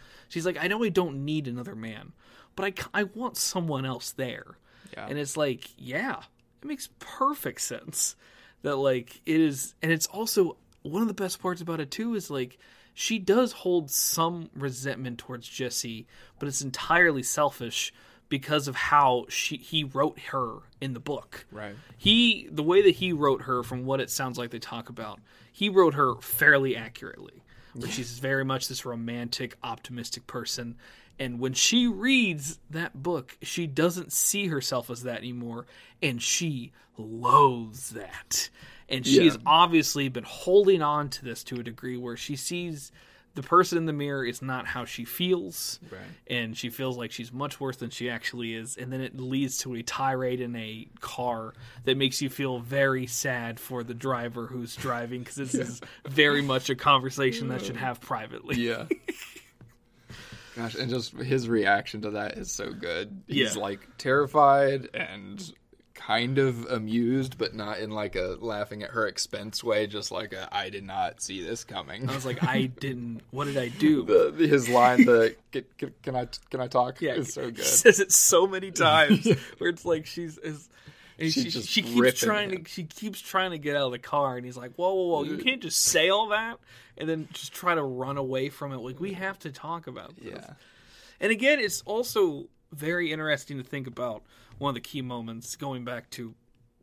like, I know I don't need another man, but I want someone else there. Yeah. And it's like, it makes perfect sense that like it is. And it's also one of the best parts about it too is like, she does hold some resentment towards Jesse, but it's entirely selfish because of how he wrote her in the book. Right. The way that he wrote her, from what it sounds like they talk about, he wrote her fairly accurately. But she's very much this romantic, optimistic person. And when she reads that book, she doesn't see herself as that anymore. And she loathes that. And she's obviously been holding on to this to a degree where she sees the person in the mirror is not how she feels. Right. And she feels like she's much worse than she actually is. And then it leads to a tirade in a car that makes you feel very sad for the driver who's driving, because this is very much a conversation that should have privately. Yeah. Gosh, and just his reaction to that is so good. He's like terrified and kind of amused, but not in like a laughing at her expense way, just like a, I did not see this coming. I was like, what did I do? His line, can I talk? Yeah, is so good. He says it so many times where it's like she keeps trying to get out of the car, and he's like, whoa, you can't just say all that and then just try to run away from it. Like, we have to talk about this. Yeah. And again, it's also very interesting to think about one of the key moments going back to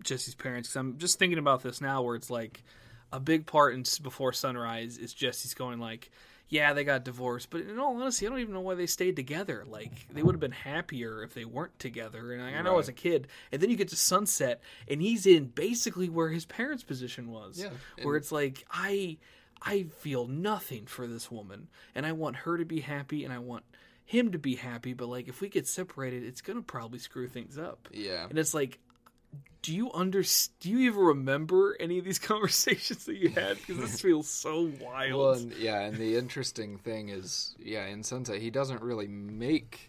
Jesse's parents, because I'm just thinking about this now, where it's like a big part in Before Sunrise is Jesse's going like, yeah, they got divorced, but in all honesty, I don't even know why they stayed together. Like, they would have been happier if they weren't together. And I know as a kid. And then you get to Sunset, and he's in basically where his parents' position was. Yeah. Where it's like, I feel nothing for this woman, and I want her to be happy, and I want him to be happy, but like, if we get separated, it's gonna probably screw things up. Yeah. And it's like, do you even remember any of these conversations that you had? Because this feels so wild. Well, and the interesting thing is, in Sunset, he doesn't really make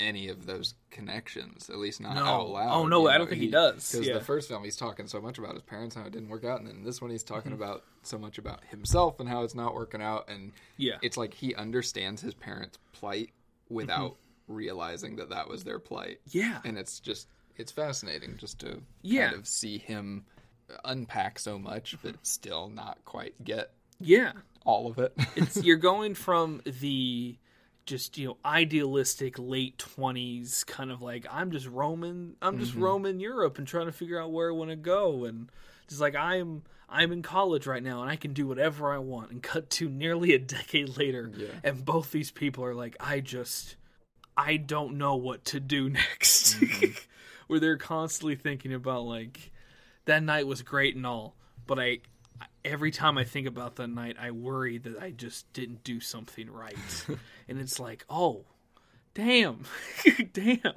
any of those connections, at least not out loud. Oh, no, I don't think he does. Because the first film, he's talking so much about his parents, how it didn't work out, and then this one, he's talking about so much about himself and how it's not working out, and it's like he understands his parents' plight without realizing that was their plight. Yeah. And it's just, it's fascinating just to kind of see him unpack so much, but still not quite get all of it. You're going from the just, you know, idealistic late 20s kind of like, I'm just roaming Europe and trying to figure out where I want to go. And just like, I'm in college right now and I can do whatever I want, and cut to nearly a decade later. Yeah. And both these people are like, I don't know what to do next. Mm-hmm. Where they're constantly thinking about like, that night was great and all, but every time I think about that night, I worry that I just didn't do something right. And it's like, oh, damn. Damn.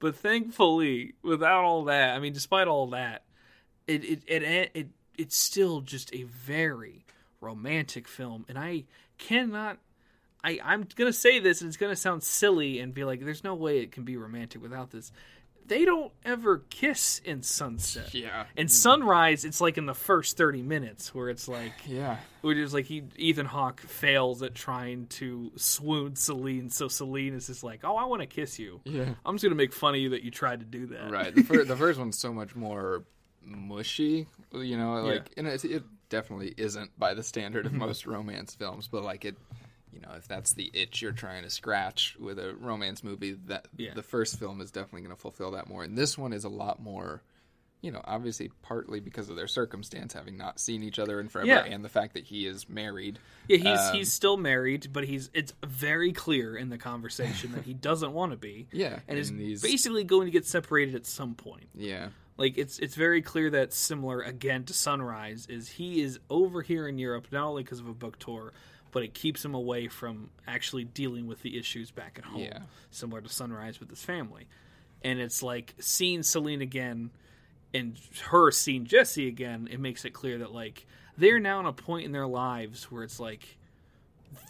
But thankfully, without all that, I mean, despite all that, it's still just a very romantic film. And I cannot... I'm going to say this, and it's going to sound silly and be like, there's no way it can be romantic without this. They don't ever kiss in Sunset. Yeah. In Sunrise, it's like in the first 30 minutes where it's like... Yeah. Where it's like Ethan Hawke fails at trying to swoon Celine, so Celine is just like, oh, I want to kiss you. Yeah. I'm just going to make fun of you that you tried to do that. Right. The first one's so much more mushy, you know? Like, yeah. And it definitely isn't by the standard of most romance films, but like it... You know, if that's the itch you're trying to scratch with a romance movie, that the first film is definitely going to fulfill that more. And this one is a lot more, you know, obviously partly because of their circumstance, having not seen each other in forever, and the fact that he is married. Yeah, he's still married, but it's very clear in the conversation that he doesn't want to be. Yeah, and he's basically going to get separated at some point. Yeah. Like, it's very clear that, similar again to Sunrise, is he is over here in Europe not only because of a book tour, but it keeps him away from actually dealing with the issues back at home, similar to Sunrise with his family. And it's like, seeing Celine again and her seeing Jesse again, it makes it clear that, like, they're now at a point in their lives where it's like,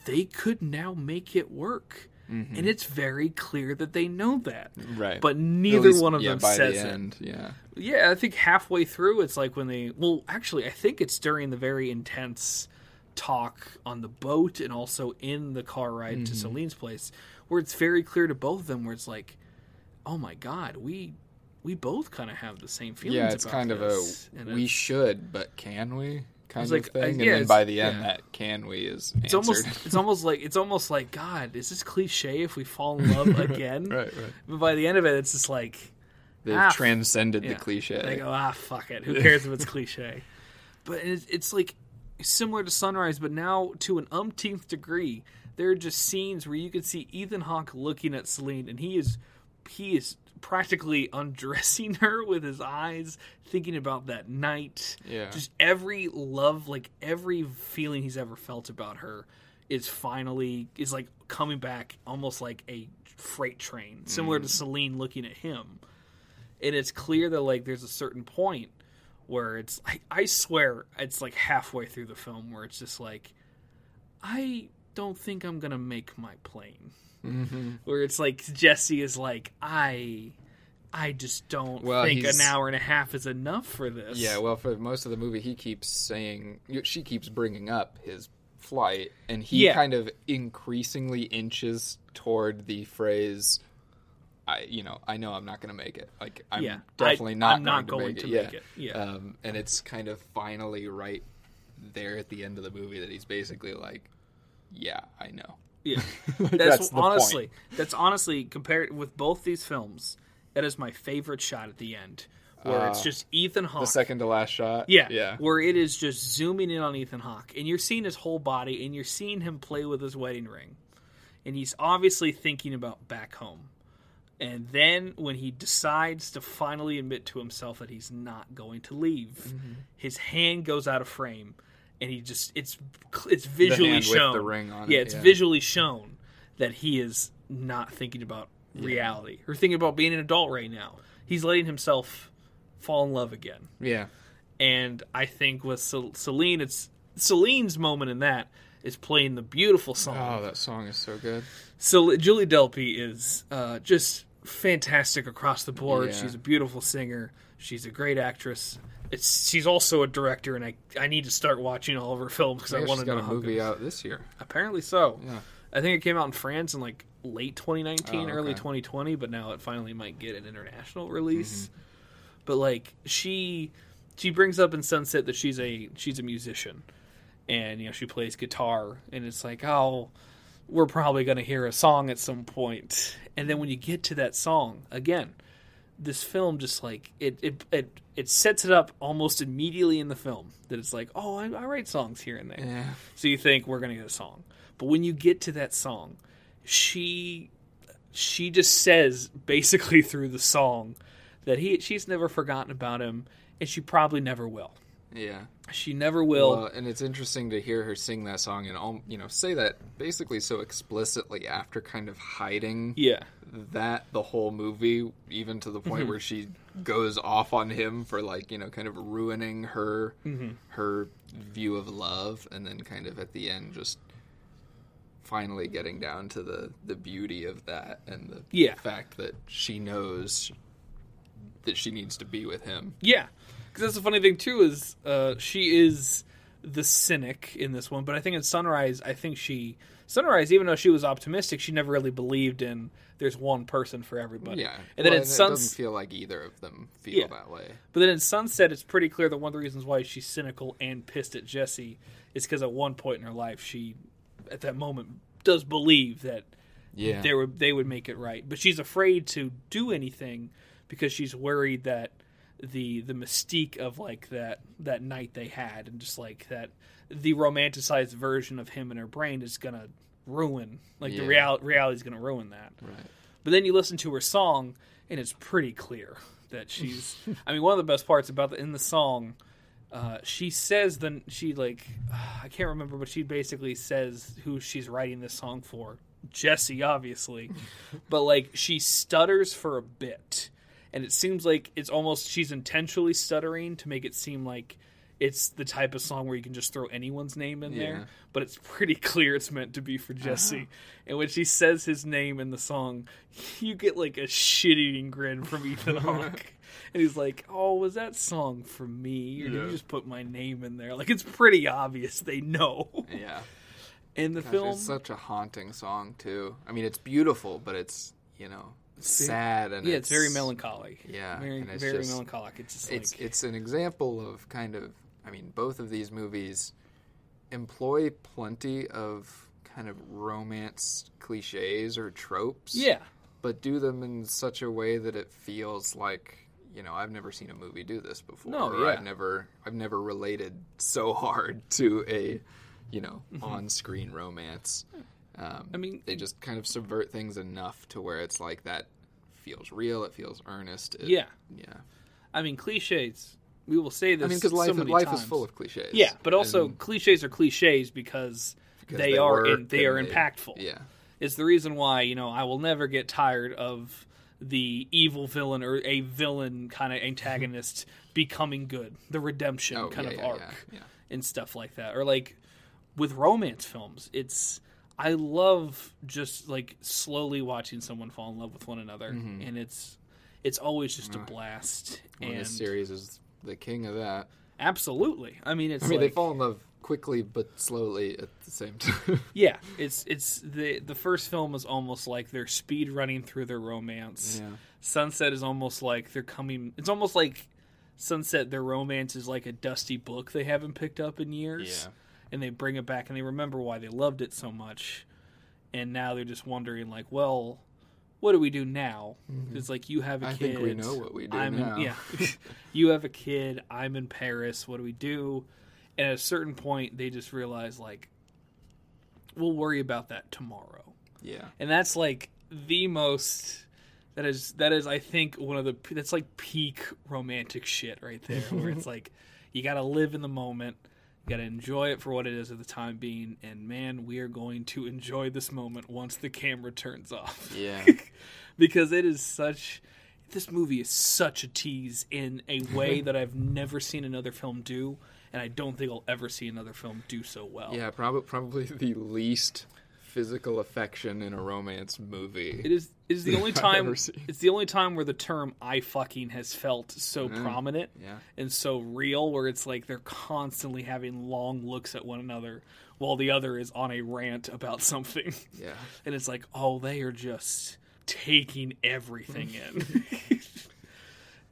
they could now make it work. Mm-hmm. And it's very clear that they know that. Right. But neither one of them says it. Yeah, I think halfway through, it's like when they... Well, actually, I think it's during the very intense... talk on the boat and also in the car ride to Celine's place, where it's very clear to both of them, where it's like, oh my god, we both kind of have the same feelings. Yeah, it's about kind this. Of a we should, but can we kind like, of thing. And then by the end, that can we is answered. It's almost like God, is this cliche if we fall in love again? Right. But by the end of it, it's just like they've transcended the cliche. They go, fuck it, who cares if it's cliche? But it's like, similar to Sunrise, but now to an umpteenth degree, there are just scenes where you can see Ethan Hawke looking at Celine, and he is practically undressing her with his eyes, thinking about that night. Yeah. Just every love, like every feeling he's ever felt about her is like coming back, almost like a freight train, similar to Celine looking at him. And it's clear that, like, there's a certain point where it's like, I swear it's like halfway through the film where it's just like, I don't think I'm going to make my plane. Mm-hmm. Where it's like, Jesse is like, I just don't think an hour and a half is enough for this. Yeah, well, for most of the movie, he keeps saying, she keeps bringing up his flight, and he kind of increasingly inches toward the phrase, I know I'm not going to make it. Like, I'm definitely not going to make it. Yeah. And it's kind of finally right there at the end of the movie that he's basically like, yeah, I know. Yeah. Like, that's honestly, point. That's honestly, compared with both these films, that is my favorite shot at the end, where it's just Ethan Hawke. The second to last shot. Yeah. Where it is just zooming in on Ethan Hawke, and you're seeing his whole body, and you're seeing him play with his wedding ring. And he's obviously thinking about back home. And then when he decides to finally admit to himself that he's not going to leave, his hand goes out of frame, and he just it's visually the hand shown with the ring on it. It's visually shown that he is not thinking about reality or thinking about being an adult right now. He's letting himself fall in love again. Yeah. And I think with Celine, Celine's moment in that is playing the beautiful song. Oh, that song is so good. So Julie Delpy is just fantastic across the board. Yeah. She's a beautiful singer. She's a great actress. She's also a director, and I need to start watching all of her films because I want to know. She's got a movie out this year. Apparently so. Yeah. I think it came out in France in like late 2019, early 2020, but now it finally might get an international release. Mm-hmm. But like she brings up in Sunset that she's a musician, and you know she plays guitar, and it's like, oh, we're probably going to hear a song at some point. And then when you get to that song, again, this film just like it sets it up almost immediately in the film that it's like, oh, I write songs here and there. Yeah. So you think we're going to get a song. But when you get to that song, she just says basically through the song that she's never forgotten about him, and she probably never will. Yeah, she never will. Well, and it's interesting to hear her sing that song and, you know, say that basically so explicitly after kind of hiding that the whole movie, even to the point where she goes off on him for, like, you know, kind of ruining her view of love, and then kind of at the end just finally getting down to the beauty of that and the fact that she knows that she needs to be with him. Yeah. Because that's the funny thing, too, is she is the cynic in this one. But I think in Sunrise, Sunrise, even though she was optimistic, she never really believed in there's one person for everybody. Yeah. And then it doesn't feel like either of them feel that way. But then in Sunset, it's pretty clear that one of the reasons why she's cynical and pissed at Jesse is because at one point in her life, she, at that moment, does believe that they would make it right. But she's afraid to do anything because she's worried that the mystique of, like, that night they had, and just like that the romanticized version of him in her brain is gonna ruin, like, the reality's gonna ruin that. Right. But then you listen to her song and it's pretty clear that she's I mean, one of the best parts about in the song, she says I can't remember, but she basically says who she's writing this song for. Jesse, obviously. But, like, she stutters for a bit. And it seems like it's almost she's intentionally stuttering to make it seem like it's the type of song where you can just throw anyone's name in there. But it's pretty clear it's meant to be for Jesse. And when she says his name in the song, you get, like, a shit-eating grin from Ethan Hawke. And he's like, oh, was that song for me? Or did you just put my name in there? Like, it's pretty obvious they know. Yeah. In the film. It's such a haunting song, too. I mean, it's beautiful, but it's, you know, sad, and it's very melancholy. Yeah, very melancholic. It's just like, it's an example of kind of, I mean, both of these movies employ plenty of kind of romance cliches or tropes. Yeah, but do them in such a way that it feels like, you know, I've never seen a movie do this before. No, or I've never related so hard to a, you know, on-screen romance. I mean, they just kind of subvert things enough to where it's like that feels real, it feels earnest. I mean, cliches. We will say this. I mean, because life is full of cliches. Yeah, but also cliches are cliches because they are impactful. Yeah, it's the reason why, you know, I will never get tired of the evil villain or a villain kind of antagonist becoming good, the redemption arc and stuff like that. Or, like, with romance films, I love just, like, slowly watching someone fall in love with one another, and it's always just a blast. Well, and this series is the king of that. Absolutely. I mean, they fall in love quickly but slowly at the same time. Yeah, it's the first film is almost like they're speed running through their romance. Yeah. Sunset is almost like they're coming. It's almost like Sunset. Their romance is like a dusty book they haven't picked up in years. Yeah. And they bring it back, and they remember why they loved it so much. And now they're just wondering, like, well, what do we do now? It's like, you have a kid. I think we know what we do now. You have a kid. I'm in Paris. What do we do? And at a certain point, they just realize, like, we'll worry about that tomorrow. Yeah. And that's, like, the most... That is, I think, that's, like, peak romantic shit right there. Where it's like, you got to live in the moment. Got to enjoy it for what it is at the time being, and man, we are going to enjoy this moment once the camera turns off. Yeah, because this movie is such a tease in a way that I've never seen another film do, and I don't think I'll ever see another film do so well. Yeah, probably the least physical affection in a romance movie. It is the only time. It's the only time where the term "I fucking" has felt so prominent and so real, where it's like they're constantly having long looks at one another while the other is on a rant about something. Yeah, and it's like, oh, they are just taking everything in,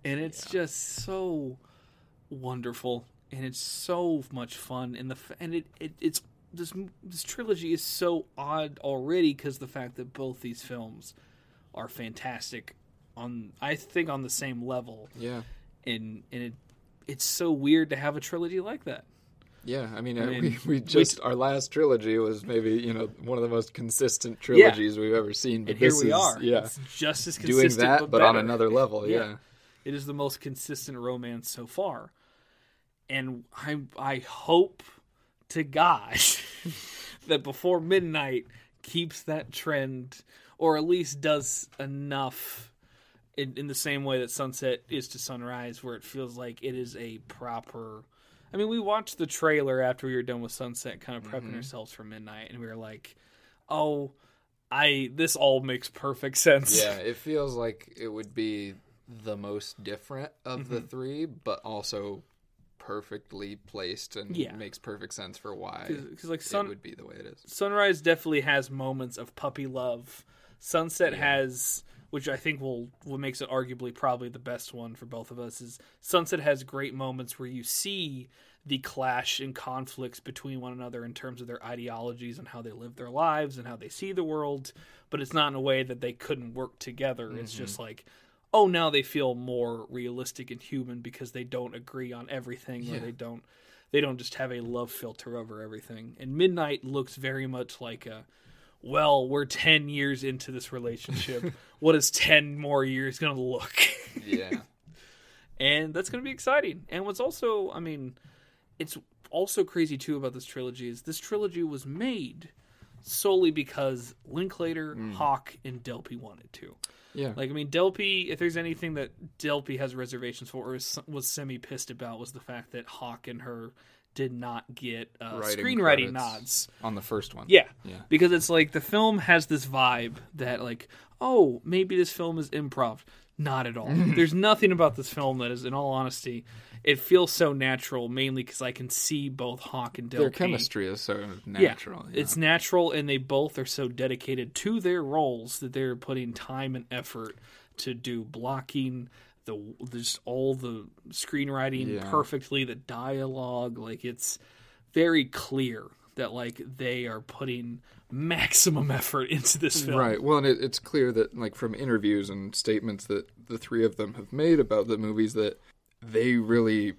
and it's just so wonderful, and it's so much fun, and it's this trilogy is so odd already because the fact that both these films are fantastic on the same level. Yeah. And it's so weird to have a trilogy like that. Yeah, I mean, we our last trilogy was maybe, one of the most consistent trilogies we've ever seen. But and here we are. Yeah, it's just as consistent, doing that, but on another level. Yeah, it is the most consistent romance so far, and I hope to God that Before Midnight keeps that trend, or at least does enough in the same way that Sunset is to Sunrise, where it feels like it is a proper. I mean, we watched the trailer after we were done with Sunset, kind of prepping ourselves for Midnight, and we were like, oh, this all makes perfect sense. Yeah, it feels like it would be the most different of the three, but also perfectly placed and makes perfect sense for why it would be the way it is. Sunrise definitely has moments of puppy love. Sunset has... which I think will makes it arguably probably the best one for both of us, is Sunset has great moments where you see the clash and conflicts between one another in terms of their ideologies and how they live their lives and how they see the world, but it's not in a way that they couldn't work together. Mm-hmm. It's just like, oh, now they feel more realistic and human because they don't agree on everything or they don't just have a love filter over everything. And Midnight looks very much like a, well, we're 10 years into this relationship. What is 10 more years going to look? Yeah. And that's going to be exciting. And what's also, I mean, it's also crazy, too, about this trilogy is this trilogy was made solely because Linklater, Hawke, and Delpy wanted to. Yeah. Like, I mean, Delpy, if there's anything that Delpy has reservations for or was semi-pissed about was the fact that Hawke and her... did not get screenwriting nods on the first one. Yeah, because it's like the film has this vibe that like, oh, maybe this film is improv. Not at all. There's nothing about this film that is, in all honesty, it feels so natural. Mainly because I can see both Hawke and Delpy. Their chemistry is so natural. Yeah, it's natural, and they both are so dedicated to their roles that they're putting time and effort to do blocking. Just all the screenwriting perfectly, the dialogue, like it's very clear that like they are putting maximum effort into this film. Right. Well, and it's clear that like from interviews and statements that the three of them have made about the movies that they really,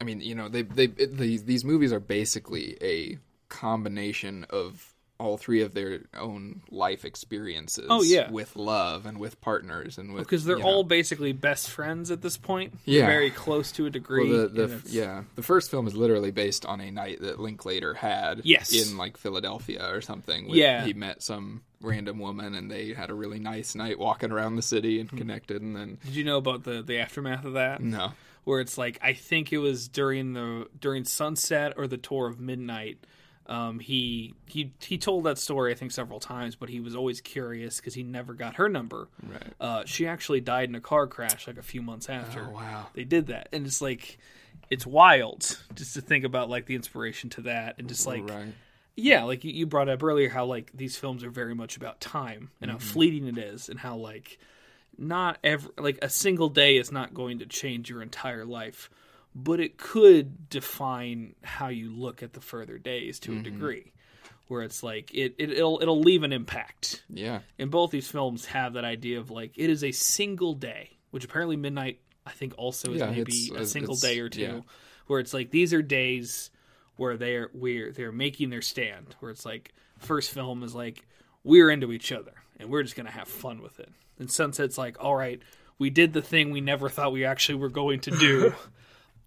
I mean, these movies are basically a combination of all three of their own life experiences with love and with partners and with because they're all basically best friends at this point. Yeah. Very close to a degree. Well, the first film is literally based on a night that Linklater had in like Philadelphia or something. He met some random woman and they had a really nice night walking around the city and connected. And then did you know about the aftermath of that? No. Where it's like, I think it was during Sunset or the tour of Midnight. He told that story, I think, several times, but he was always curious because he never got her number. Right. She actually died in a car crash like a few months after. Oh, wow. They did that. And it's like, it's wild just to think about like the inspiration to that. And just like, like you brought up earlier how like these films are very much about time and how fleeting it is and how like not every, like a single day is not going to change your entire life. But it could define how you look at the further days to a degree, where it's like it'll leave an impact. Yeah. And both these films have that idea of like it is a single day, which apparently Midnight I think also is maybe a single day or two, where it's like these are days where they're making their stand. Where it's like first film is like we're into each other and we're just gonna have fun with it. And Sunset's like, all right, we did the thing we never thought we actually were going to do.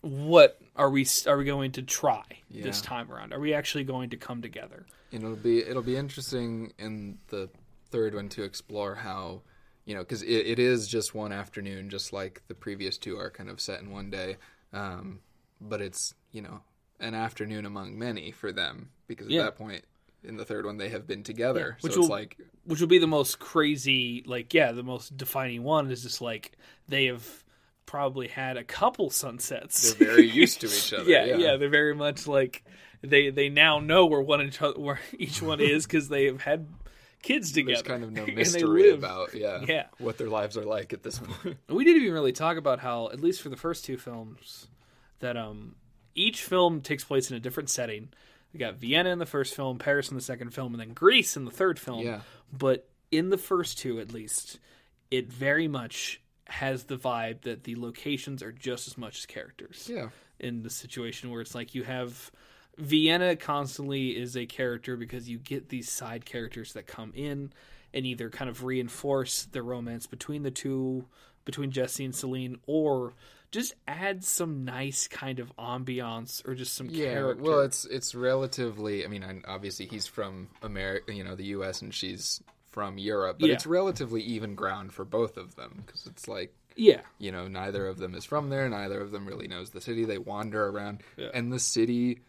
What are we going to try this time around? Are we actually going to come together? And it'll be interesting in the third one to explore how, because it is just one afternoon, just like the previous two are kind of set in one day. But it's, an afternoon among many for them, because at that point in the third one they have been together. Yeah. Which will be the most crazy, like, the most defining one is just like they have... probably had a couple sunsets. They're very used to each other. They're very much like they now know where each one is because they have had kids together. There's kind of no mystery about what their lives are like at this point. We didn't even really talk about how, at least for the first two films, that each film takes place in a different setting. We got Vienna in the first film, Paris in the second film, and then Greece in the third film. Yeah. But in the first two, at least, it very much has the vibe that the locations are just as much as characters. Yeah. In the situation where it's like you have Vienna constantly is a character because you get these side characters that come in and either kind of reinforce the romance between the two, between Jesse and Celine, or just add some nice kind of ambiance or just some character. Well, it's relatively, I mean, obviously he's from America, you know, the US, and she's from Europe, but it's relatively even ground for both of them because it's like, you know, neither of them is from there. Neither of them really knows the city. They wander around and the city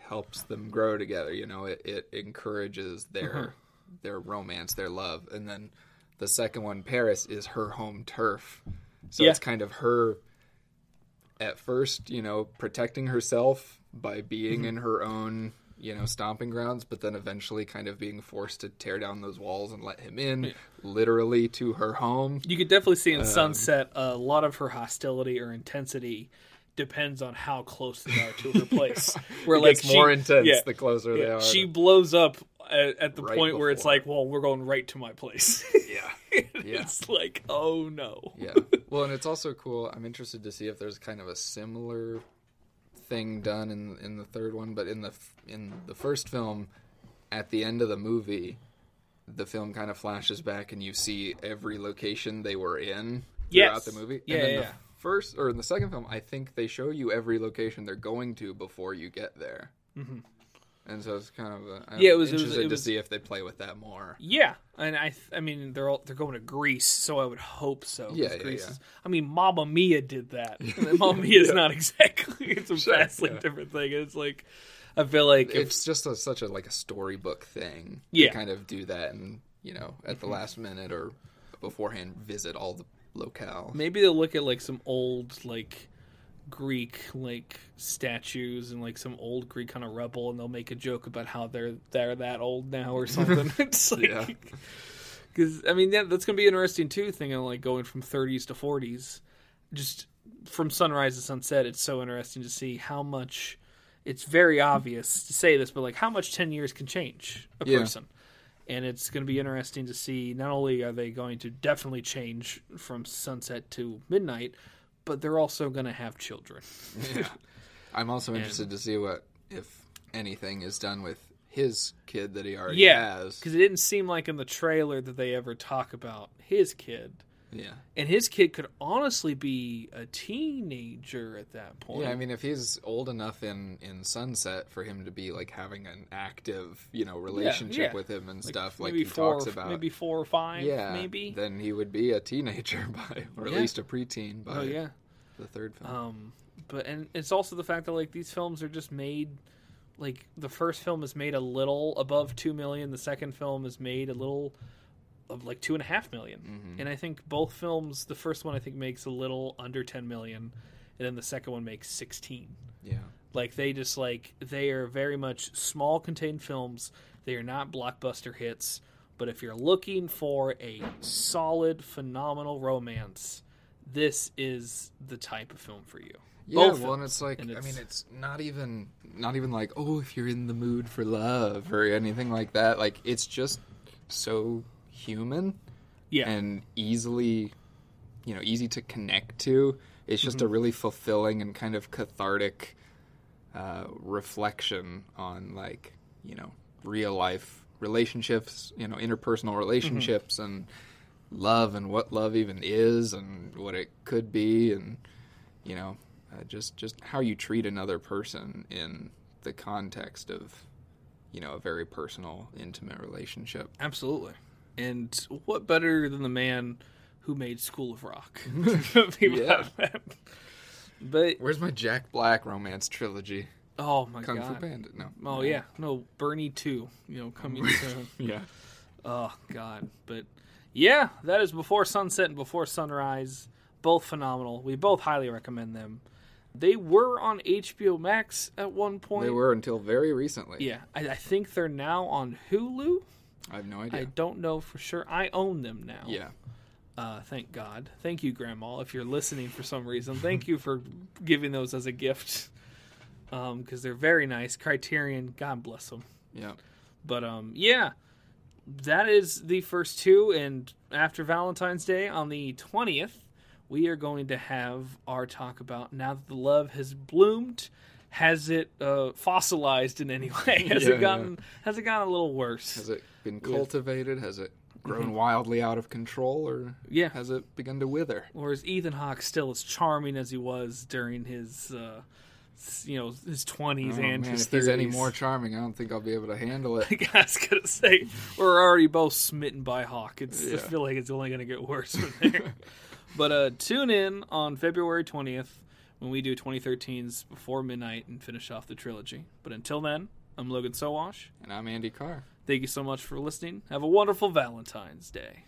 helps them grow together. You know, it encourages their romance, their love. And then the second one, Paris, is her home turf. So it's kind of her at first, you know, protecting herself by being in her own, you know, stomping grounds, but then eventually kind of being forced to tear down those walls and let him in, literally to her home. You could definitely see in Sunset a lot of her hostility or intensity depends on how close they are to her place. Where like more intense the closer they are. She blows up at the point before. Where it's like, well, we're going right to my place. It's like, oh no. Well, and it's also cool. I'm interested to see if there's kind of a similar thing done in the third one, but in the first film, at the end of the movie, the film kind of flashes back and you see every location they were in throughout the movie. Yeah, and then the first, or in the second film, I think they show you every location they're going to before you get there. Mm-hmm. And so it's kind of interested to see if they play with that more. Yeah, and I mean they're going to Greece, so I would hope so. Yeah. I mean, Mamma Mia did that. Mamma Mia is not exactly. It's a vastly different thing. It's like I feel like it's just such a storybook thing. Yeah, to kind of do that, and you know, at the last minute or beforehand, visit all the locale. Maybe they'll look at like some old Greek statues and some old Greek kind of rubble, and they'll make a joke about how they're that old now or something. It's because I mean that's gonna be interesting too. Thing on going from 30s to 40s, just from sunrise to sunset. It's so interesting to see how much. It's very obvious to say this, but how much 10 years can change a person. And it's going to be interesting to see. Not only are they going to definitely change from sunset to midnight, but they're also going to have children. I'm also interested to see what, if anything, is done with his kid that he already has. Because it didn't seem like in the trailer that they ever talk about his kid. Yeah. And his kid could honestly be a teenager at that point. Yeah, I mean, if he's old enough in Sunset for him to be, having an active, relationship with him and stuff like he talks about. Maybe 4 or 5, maybe. Then he would be a teenager at least a preteen by the third film. And it's also the fact that, these films are just made, the first film is made a little above $2 million. The second film is made a little of $2.5 million. Mm-hmm. And I think both films, the first one I think makes a little under $10 million, and then the second one makes 16. Yeah. They just they are very much small contained films. They are not blockbuster hits, but if you're looking for a solid, phenomenal romance, this is the type of film for you. Yeah, both and it's it's not even if you're in the mood for love or anything like that. It's just so human and easy to connect to. It's just a really fulfilling and kind of cathartic reflection on real life relationships, interpersonal relationships and love, and what love even is and what it could be, and just how you treat another person in the context of a very personal, intimate relationship. Absolutely. And what better than the man who made School of Rock? But where's my Jack Black romance trilogy? Oh my god, Kung Fu Panda? No. Oh yeah, no, Bernie 2. Coming soon. Oh god, but that is Before Sunset and Before Sunrise. Both phenomenal. We both highly recommend them. They were on HBO Max at one point. They were until very recently. Yeah, I think they're now on Hulu. I have no idea. I don't know for sure. I own them now. Yeah. Thank God. Thank you, Grandma, if you're listening for some reason. Thank you for giving those as a gift. because they're very nice. Criterion, God bless them. Yeah. But, yeah, that is the first two, and after Valentine's Day on the 20th, we are going to have our talk about Now That the Love Has Bloomed. Has it fossilized in any way? Has it gotten a little worse? Has it been cultivated? Has it grown wildly out of control, or has it begun to wither? Or is Ethan Hawke still as charming as he was during his, his 20s and his 30s? If he's any more charming, I don't think I'll be able to handle it. I was gonna say, we're already both smitten by Hawke. I feel like it's only gonna get worse from there. But tune in on February 20th. When we do 2013's Before Midnight and finish off the trilogy. But until then, I'm Logan Sowash. And I'm Andy Carr. Thank you so much for listening. Have a wonderful Valentine's Day.